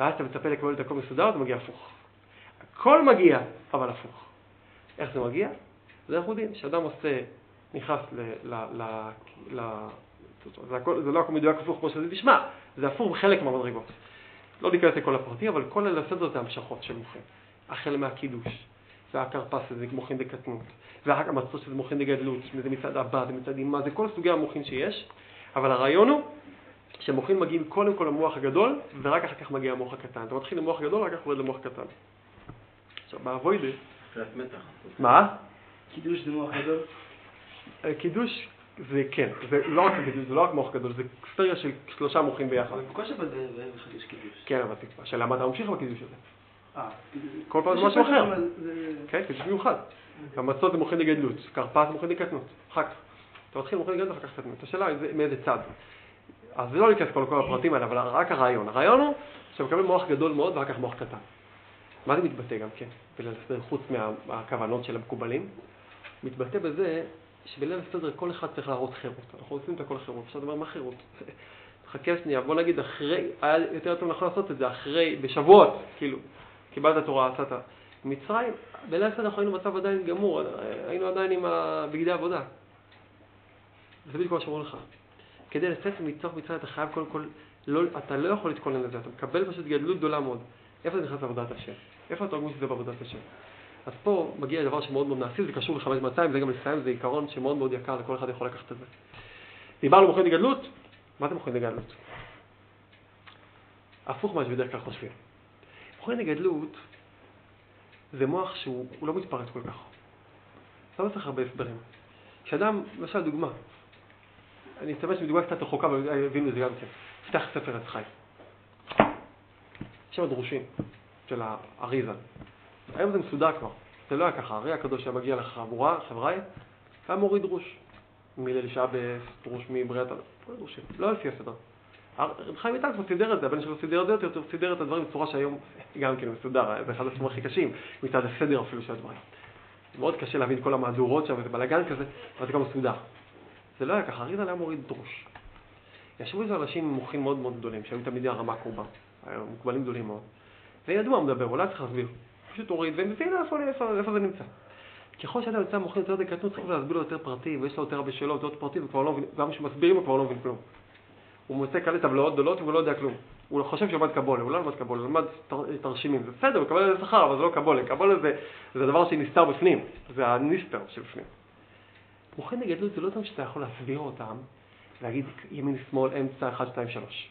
ואז אתה מצפה לקבל את הכל מסודר, אתה מגיע הפוך. הכל מגיע, אבל הפוך. איך זה מגיע? זה ייחודים, שאדם עושה... נכנס ל... ל... ל... זה לא הכל מדויק הפוך כמו שזה תשמע, זה הפוך בחלק מהמדרגות. לא ניכנס לכל הפרטי, אבל כל אלה הסדר זה המשכות של מוחין. החל מהקידוש, והקרפס הזה מוחין דקטנות, והמצות שזה מוחין דגדלות, זה מצד הבא, זה מצד אימה, זה כל סוגי המוחין שיש, אבל הרעיון הוא שמוחין מגיעים קודם כל למוח הגדול, ורק אחר כך מגיע המוח הקטן. אתה מתחיל למוח גדול, רק אחר כך עובד למוח קטן. עכשיו, בעבוי זה... קצת מתח. מה? קידוש זה מוח גדול? קידוש זה כן, זה לא רק קידוש, זה לא רק מוח גדול, זה סטריה של שלושה מוחים ביחד. אבל בקושי בזה, זה חדש קידוש. כן, אבל תקפה, שלמה אתה ממשיך בקידוש הזה. כל פעם זה משהו אחר. כן, זה מיוחד. המצות זה מוכן לגדלות, קרפס מוכן לקטנות. אחר כך. אתה מתחיל מוכן לגדלות, אחר כך קטנות. השאלה היא מאיזה צד. אז זה לא ניכנס כל כל הפרטים האלה, אבל רק הרעיון. הרעיון הוא שמקבל מוח גדול מאוד ואחר כך מוח קטן. מה זה מתבטא גם כן? בליל הסדר, חוץ מהכוונות של המקובלים, מתבטא בזה שבליל הסדר כל אחד צריך להראות חירות. אנחנו עושים את הכל חירות. עכשיו דבר, מה חירות? חכה שנייה, בוא נגיד אחרי, היה יותר טוב נכון לעשות את זה, אחרי, בשבועות, כאילו, קיבלת תורה, עשת. מצרים, בליל הסדר אנחנו היינו מצב עדיין גמור, היינו עדיין עם בגדי עבודה. זה בדיוק מה שאומר לך. כדי לצאת מתוך מצרים, אתה חייב קודם כל, לא, אתה לא יכול להתכונן לזה, אתה מקבל פשוט גדלות גדולה מאוד. איפה אתה נכנס לעבודת השם? איפה אתה רגוש את זה בעבודת השם? אז פה מגיע דבר שמאוד מאוד נעשי, זה קשור ל-חמשת אלפים מאתיים, זה גם לסיים, זה עיקרון שמאוד מאוד יקר, לכל אחד יכול לקחת את זה. דיברנו מוכן לגדלות, מה זה מוכן לגדלות? הפוך מה שבדרך כלל חושבים. מוכן לגדלות זה מוח שהוא לא מתפרץ כל כך. זה לא צריך הרבה הסברים. כשאדם, למשל דוגמה, אני אשתמש בדוגמה קצת רחוקה, והבינו את זה גם כן. פתח ספר עץ חיים. שם הדרושים של האריזה. היום זה מסודר כבר. זה לא היה ככה. הרי הקדוש היה מגיע לחבורה, חבריי, היה מוריד דרוש. מלישה בדרוש מבריאת הדרושים. לא לפי הסדר. חיים איתן כבר סידר את זה, הבן שלו סידר את זה יותר, סידר את הדברים בצורה שהיום גם כן מסודר. זה אחד הספרים הכי קשים, מצד הסדר אפילו של הדברים. מאוד קשה להבין כל המהדורות שם, וזה בלגן כזה, אבל זה גם מסודר. זה לא היה ככה, הריזה היה מוריד דרוש. ישבו איזה אנשים עם מוחים מאוד מאוד גדולים, שהיו תמיד הרמה קרובה, היו מקובלים גדולים מאוד. וידעו מה מדבר, אולי צריך להסביר. פשוט הוריד, ומבין איפה זה נמצא. ככל שאתה נמצא מוחים יותר דקטנות, צריכים להסביר לו יותר פרטי, ויש לו יותר הרבה שאלות, יותר פרטי, וגם שמסבירים הוא כבר לא מבין כלום. הוא מוצא כאלה טבלאות גדולות, והוא לא יודע כלום. הוא חושב שהוא למד קבולה, הוא לא למד קבולה, הוא למד תרשימים. זה בסדר, הוא קבל שכר, אבל זה לא קבולה. קבולה זה הדבר שנסתר בפנים, זה הנסתר שבפנים. מוכן לגדלות זה לא אותם שאתה יכול להסביר אותם, להגיד ימין, שמאל, אמצע, אחד, שתיים, שלוש.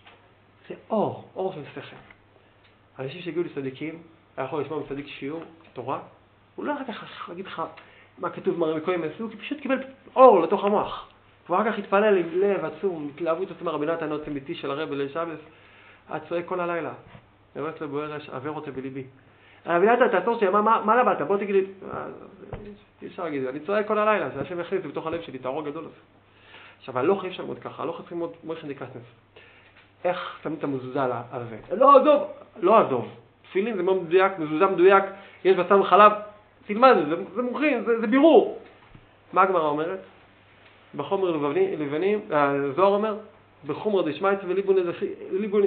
זה אור, אור של שכל. אנשים שהגיעו לצדיקים, היה יכול לשמוע מצדיק שיעור, תורה, הוא לא רק כך להגיד לך מה כתוב מראה מקויים, הוא פשוט קיבל אור לתוך המוח. ואחר כך התפעלה ללב עצום, התלהבות עצמה, רבי נתן עוצם איתי של הרב לשבס, הצועק כל הלילה. נראות לו בוערש, עבר אותה בליבי. רבי נתן, תעצור שלי, מה לבאת? בוא תגיד לי... אי אפשר להגיד, אני צועק כל הלילה, שהשם יחליט, זה בתוך הלב שלי, תאור גדול הזה. עכשיו, הלוך אי אפשר מאוד ככה, הלוך צריכים מאוד מויכן דיקסנס. איך תמיד אתה מזוזה על זה? לא עזוב, לא עזוב. תפילין זה מאוד מדויק, מזוזה מדויק, יש בצם חלב, תלמד, זה מוכרין, זה בירור. מה הגמרא אומרת? בחומר לבנים, זוהר אומר, בחומר דשמייץ וליבון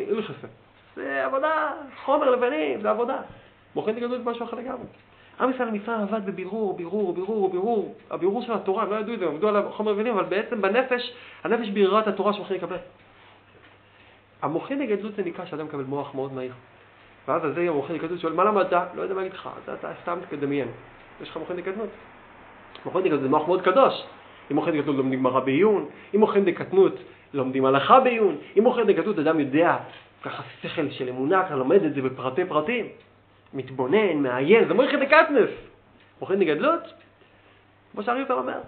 הלכסה. זה עבודה, חומר לבנים, זה עבודה. מוכן תגדול את משהו אחר לגמרי. עם ישראל המצרים עבד בבירור, בירור, בירור, בירור. הבירור של התורה, הם לא ידעו את זה, הם עבדו על החומר לבנים, אבל בעצם בנפש, הנפש ביררה את התורה שמוכן לקבל. המוכן לגדלות זה נקרא שאדם מקבל מוח מאוד מהיר. ואז הזה יהיה מוכן לגדלות, שואל, מה למדת? לא יודע מה להגיד לך, אתה סתם תדמיין. יש לך מוכן לגדלות? מוכן לגדלות זה מוח מאוד קדוש. אם מוכן לגדלות לומדים גמרא בעיון, אם מוכן לגדלות לומדים הלכה בעיון, אם מוכן לגדלות אדם יודע, ככה שכל של אמונה, ככה לומד את זה בפרטי פרטים. מתבונן, מעיין, זה מויכת הקטנף. מוכן לגדלות? כמו שהרי יותר אומר.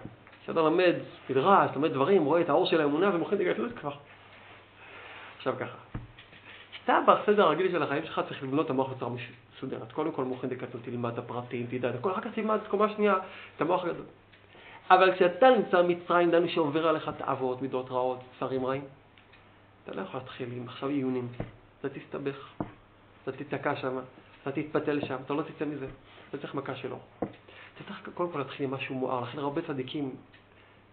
כשאתה למד מדרש, למד דברים, רואה את האור של האמונה ומוכן לגדלות כבר. עכשיו ככה. כשאתה בסדר הרגיל של החיים שלך צריך לבנות את המוח בצורה מסודרת. קודם כל מוכן לגדלות, תלמד את הפרטים, תדע, אחר כך תלמד קומה שנייה, את המוח הגדול. אבל כשאתה נמצא מצרים, דענו שעובר עליך תאוות, מידות רעות, שרים רעים, אתה לא יכול להתחיל עם עכשיו עיונים. אתה תסתבך, אתה תתקע שם. אתה תתפתל שם, אתה לא תצא מזה, אתה צריך מכה שלו. אתה צריך קודם כל להתחיל עם משהו מואר, לכן הרבה צדיקים,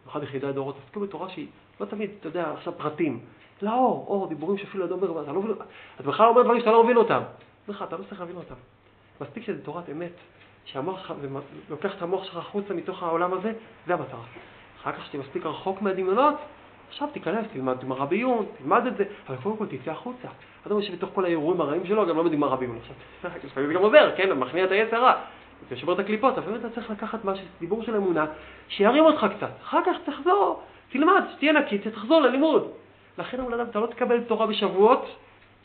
אחד יחידי הדורות, עסקו בתורה שהיא לא תמיד, אתה יודע, עכשיו פרטים. לא, אור, אור, דיבורים שאפילו אדם אומר, אתה לא מבין, אתה בכלל אומר דברים שאתה לא מבין אותם. לך, אתה לא צריך להבין אותם. מספיק שזה תורת אמת, שהמוח שלך, ולוקח את המוח שלך החוצה מתוך העולם הזה, זה המטרה. אחר כך שאתה מספיק רחוק מהדמיונות, עכשיו תיכנס, תלמד גמרא בעיון, תלמד את זה, אבל קודם כל תצא החוצה. אתה אומר שבתוך כל האירועים הרעים שלו, גם לא לומד גמרא בעיון. עכשיו, זה גם עוזר, כן? מכניע את היצר הרע. זה שבר את הקליפות, אבל באמת אתה צריך לקחת משהו, דיבור של אמונה, שירים אותך קצת. אחר כך תחזור, תלמד, שתהיה נקי, תחזור ללימוד. לכן אמר לאדם, אתה לא תקבל תורה בשבועות,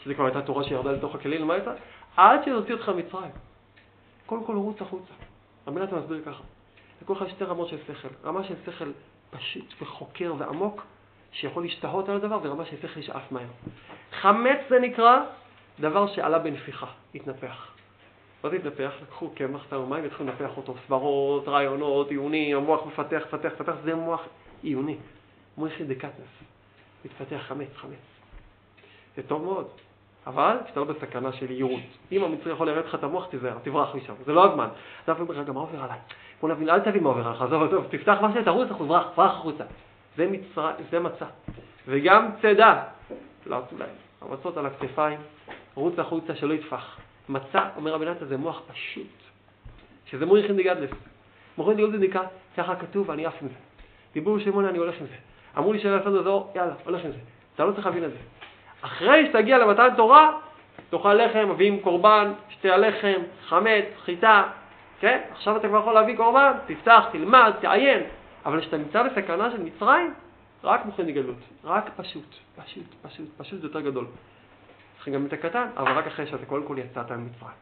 שזה כבר הייתה תורה שירדה לתוך הכליל, מה הייתה? עד שנוציא אותך מצרים. קודם כל רוץ החוצה. אמונה אתה מסביר ככה. לכל אחד שתי רמות של שכל. רמה של שכל פשוט וחוקר ועמוק. שיכול להשתהות על הדבר, ורמה שצריך לשאף מהר. חמץ זה נקרא דבר שעלה בנפיחה, התנפח. מה זה התנפח? לקחו קמח, סם ומים, התחילו לנפח אותו, סברות, רעיונות, עיוני, המוח מפתח, מפתח, מפתח, זה מוח עיוני. מוח דקטנס. מתפתח חמץ, חמץ. זה טוב מאוד. אבל כשאתה לא בסכנה של ייעוד. אם המצרי יכול לראות לך את המוח, תיזהר, תברח משם. זה לא הזמן. אתה אומר, רגע, מה עובר עליי? בוא נבין, אל תבין מה עובר עליך. עזוב, טוב, תפתח מה שאתה רואה, תחו, ברח, ברח החוצה. זה מצרי, זה מצה. וגם צדה. לא, אולי. המצות על הכתפיים, רוץ החוצה שלא יתפח. מצא, אומר רבי נתן, זה מוח פשוט. שזה מוח דגדלס. מוח דגדלס דיקה, ככה כתוב, אני עף עם זה. דיברו שמונה, אני הולך עם זה. אמרו לי שאלה לעשות את זה, יאללה, הולך עם זה. אתה לא צריך להבין את זה. אחרי שתגיע למתן תורה, תאכל לחם, מביאים קורבן, שתי הלחם, חמץ, חיטה. כן? עכשיו אתה כבר יכול להביא קורבן, תפתח, תלמד, תעיין. אבל כשאתה נמצא בסכנה של מצרים, רק מוח דגדלות. רק פשוט, פשוט, פשוט, פשוט יותר גדול. גם את הקטן, אבל רק אחרי שאתה כל כול יצאת על מצרים.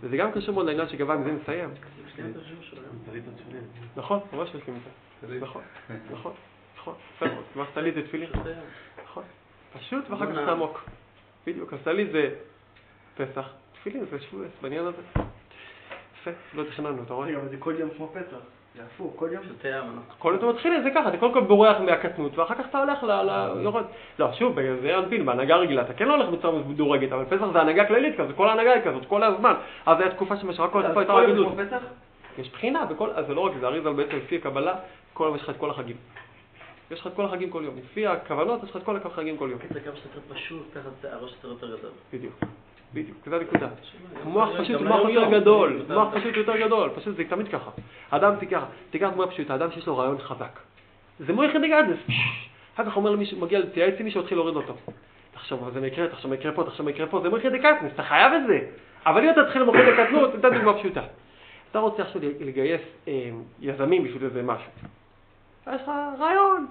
וזה גם קשור מאוד לעניין שגבה מזה נסיים. נכון, ממש יש לי מזה. נכון, נכון, נכון. מה סטלית זה תפילים? נכון. פשוט ואחר כך תעמוק. בדיוק, הסטלית זה פסח. תפילים זה שבוע בעניין הזה. יפה, לא תכננו, אתה רואה? זה כל יום כמו פסח. זה הפוך, כל יום שותה ים. כל יום אתה מתחיל את זה ככה, אתה קודם כל בורח מהקטנות, ואחר כך אתה הולך ליורד. לא, שוב, זה אנפין, בהנהגה רגילה, אתה כן לא הולך בצורה מדורגת, אבל פסח זה הנהגה כללית כזאת, כל ההנהגה היא כזאת, כל הזמן. אז זו התקופה שמשרק כל התקופה הייתה רגילות. אז כל יום כמו פסח? יש בחינה, אז זה לא רק זה, אריזל בעצם לפי הקבלה, כל יום יש לך את כל החגים. יש לך את כל החגים כל יום, לפי הכוונות יש לך את כל החגים כל יום. זה כמה שאתה פשוט, ככה זה הראש יותר יותר גדול. בדיוק. בדיוק, כזה נקודה. מוח פשוט, מוח יותר גדול, מוח פשוט יותר גדול, פשוט זה תמיד ככה. האדם תיקח, תיקח מוח פשוט, האדם שיש לו רעיון חזק. זה מוח דגדס. אחר כך אומר למישהו, מגיע לתייעץ עם מישהו, התחיל להוריד אותו. תחשוב, אבל זה מקרה, תחשוב, מקרה פה, תחשוב, מקרה פה, זה מוח דגדס, אתה חייב את זה. אבל אם אתה תתחיל למוח דקטנות, אתה דוגמה פשוטה. אתה רוצה עכשיו לגייס יזמים בשביל איזה משהו. יש לך רעיון.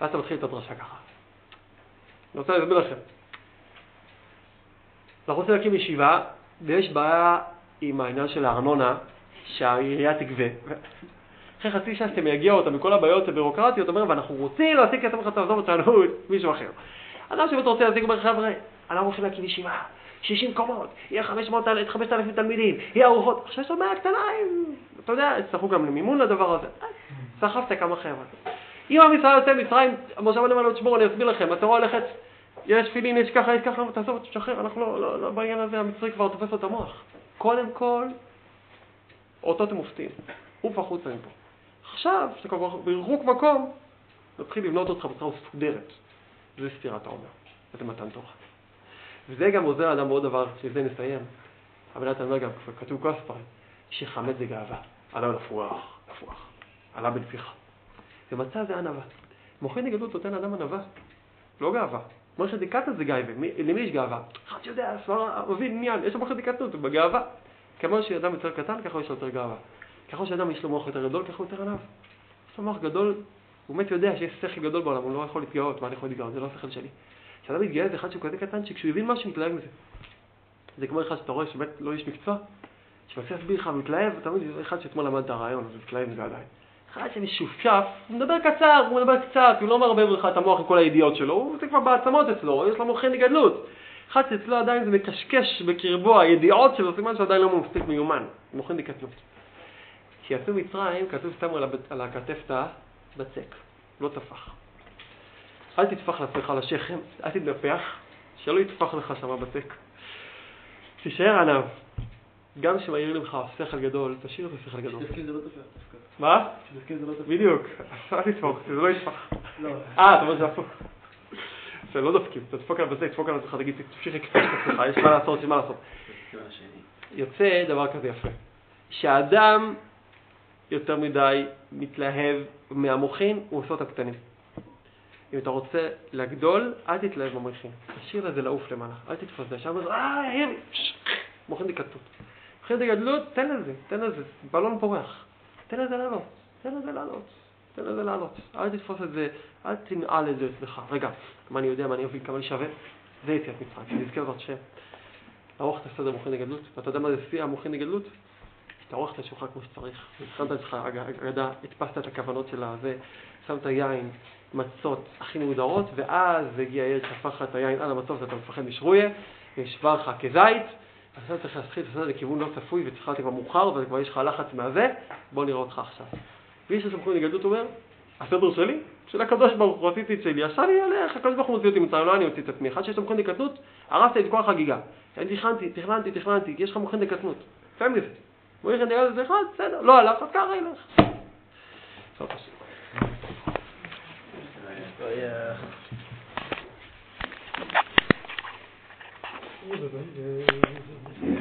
ואז אתה מתחיל את הדרשה ככה. אני רוצה להזמין לכם. אנחנו רוצים להקים ישיבה, ויש בעיה עם העניין של הארנונה, שהעירייה תגווה. אחרי חצי שעה שאתם יגיעו אותם מכל הבעיות הבירוקרטיות, אומר, ואנחנו רוצים להעסיק את המחצה הזאת, תענו את מישהו אחר. אדם שבאמת רוצה להעסיק בחבר'ה, אנחנו רוצים להקים ישיבה, שישים קומות, יהיה חמשת אלפים תלמידים, יהיה ארוחות, עכשיו יש לו מאה קטניים, אתה יודע, יצטרכו גם למימון לדבר הזה. סחפת כמה חבר'ה. אם המשרד יוצא מצרים, משה בן אמנו, תשמור, אני אסביר לכם, אתה רואה לכת, יש פילין, יש ככה, יש ככה, תעזוב, תשחרר, אנחנו לא, לא, לא, בעניין הזה המצרי כבר תופס את המוח. קודם כל, אותו אתם מופתים, הוא פחוץ עליהם פה. עכשיו, שכבר ברחוק מקום, נתחיל לבנות אותך בצורה סודרת. זה סתירה, אתה אומר, זה מתן תורה. וזה גם עוזר לאדם בעוד דבר, שזה נסיים. אבל אתה אומר גם, כתוב כל הספרים, שחמץ זה גאווה, עליו לפוח, לפוח, עליו בנפיחה. ומצא זה ענווה. מוחי נגדות נותן אדם ענווה, לא גאווה. מוח דקטנות זה גאווה, למי יש גאווה? אחד יודע, סברה, מבין, עניין, יש לו מוח דקטנות, בגאווה. כמו שאדם יותר קטן, ככה יש לו יותר גאווה. ככה שאדם יש לו מוח יותר גדול, ככה הוא יותר ענב. יש לו מוח גדול, הוא באמת יודע שיש שכל גדול בעולם, הוא לא יכול להתגאות, מה אני יכול להתגאות, זה לא השכל שלי. כשאדם מתגאה זה אחד שהוא כזה קטן, שכשהוא הבין משהו, מתלהב מזה. זה כמו אחד שאתה רואה שבאמת לא יש מקצוע, שמנסה להסביר לך, מתלהב, תמיד אחד שאתמול למד את הרעיון, אז מתלהב מזה עדיין. אחד שמשופשף, הוא מדבר קצר, הוא מדבר קצת, הוא לא מערבב לך את המוח עם כל הידיעות שלו, הוא עושה כבר בעצמות אצלו, יש לו מוח דגדלות. אחד שאצלו עדיין זה מקשקש בקרבו, הידיעות שלו, סימן שעדיין לא מספיק מיומן, מוח דקדלות. כשיצאו מצרים, כתוב שמו על הכתף את הבצק, לא תפח. אל תטפח לעצמך לשכם, אל תתנפח, שלא יטפח לך שם הבצק. תישאר ענב. גם שמעיר לך שכל גדול, תשאיר את השכל גדול. שתסכים זה לא תפח, תפח. מה? שתסכים זה לא תפח. בדיוק, אל תתפח, זה לא יתפח. לא. אה, אתה אומר שהפוך. זה לא דופקים, אתה תפוק על בזה, תפוק על עצמך, תגיד, תפשיך לקפש את עצמך, יש מה לעשות, יש מה לעשות. יוצא דבר כזה יפה. שהאדם יותר מדי מתלהב מהמוחין, הוא עושה אותם קטנים. אם אתה רוצה לגדול, אל תתלהב מהמוחין. תשאיר לזה לעוף למעלה, אל תתפזש, מוחין דקטנות. מוחין דגדלות, תן לזה, תן לזה, בלון פורח. תן לזה לעלות, תן לזה לעלות, תן לזה לעלות. אל תתפוס את זה, אל תנעל את זה אצלך. רגע, מה אני יודע, מה אני אוהב, כמה אני שווה? זה יציאת מצרים, כי נזכר זאת שם. לערוך את הסדר מוחין דגדלות, ואתה יודע מה זה שיא המוחין דגדלות? תערוך את השולחן כמו שצריך. שמת אצלך אגדה, התפסת את הכוונות של הזה, שמת יין, מצות הכי מעודרות, ואז הגיע הילד, שפך את היין על המצות, ואתה מפחד משרויה, שבר לך כזית, אתה צריך להסחיל, אתה עושה את זה לכיוון לא צפוי וצריכה כבר מאוחר וכבר יש לך לחץ מהווה, בוא נראה אותך עכשיו. ואיש הסמכות נגדות אומר, הסדר שלי, של הקדוש ברוך הוא, רציתי את שלי, עשה לי עליך, הקדוש ברוך הוא מוציא אותי מצרים, לא אני מוציא את עצמי. אחד שיש לך מוכן לקטנות, הרסת את כל החגיגה. תכננתי, תכננתי, תכננתי, כי יש לך מוכן לקטנות. תסיים לזה. בואי לך נראה לזה אחד, בסדר, לא הלך, אז ככה ילך. טוב, פשוט. What is it?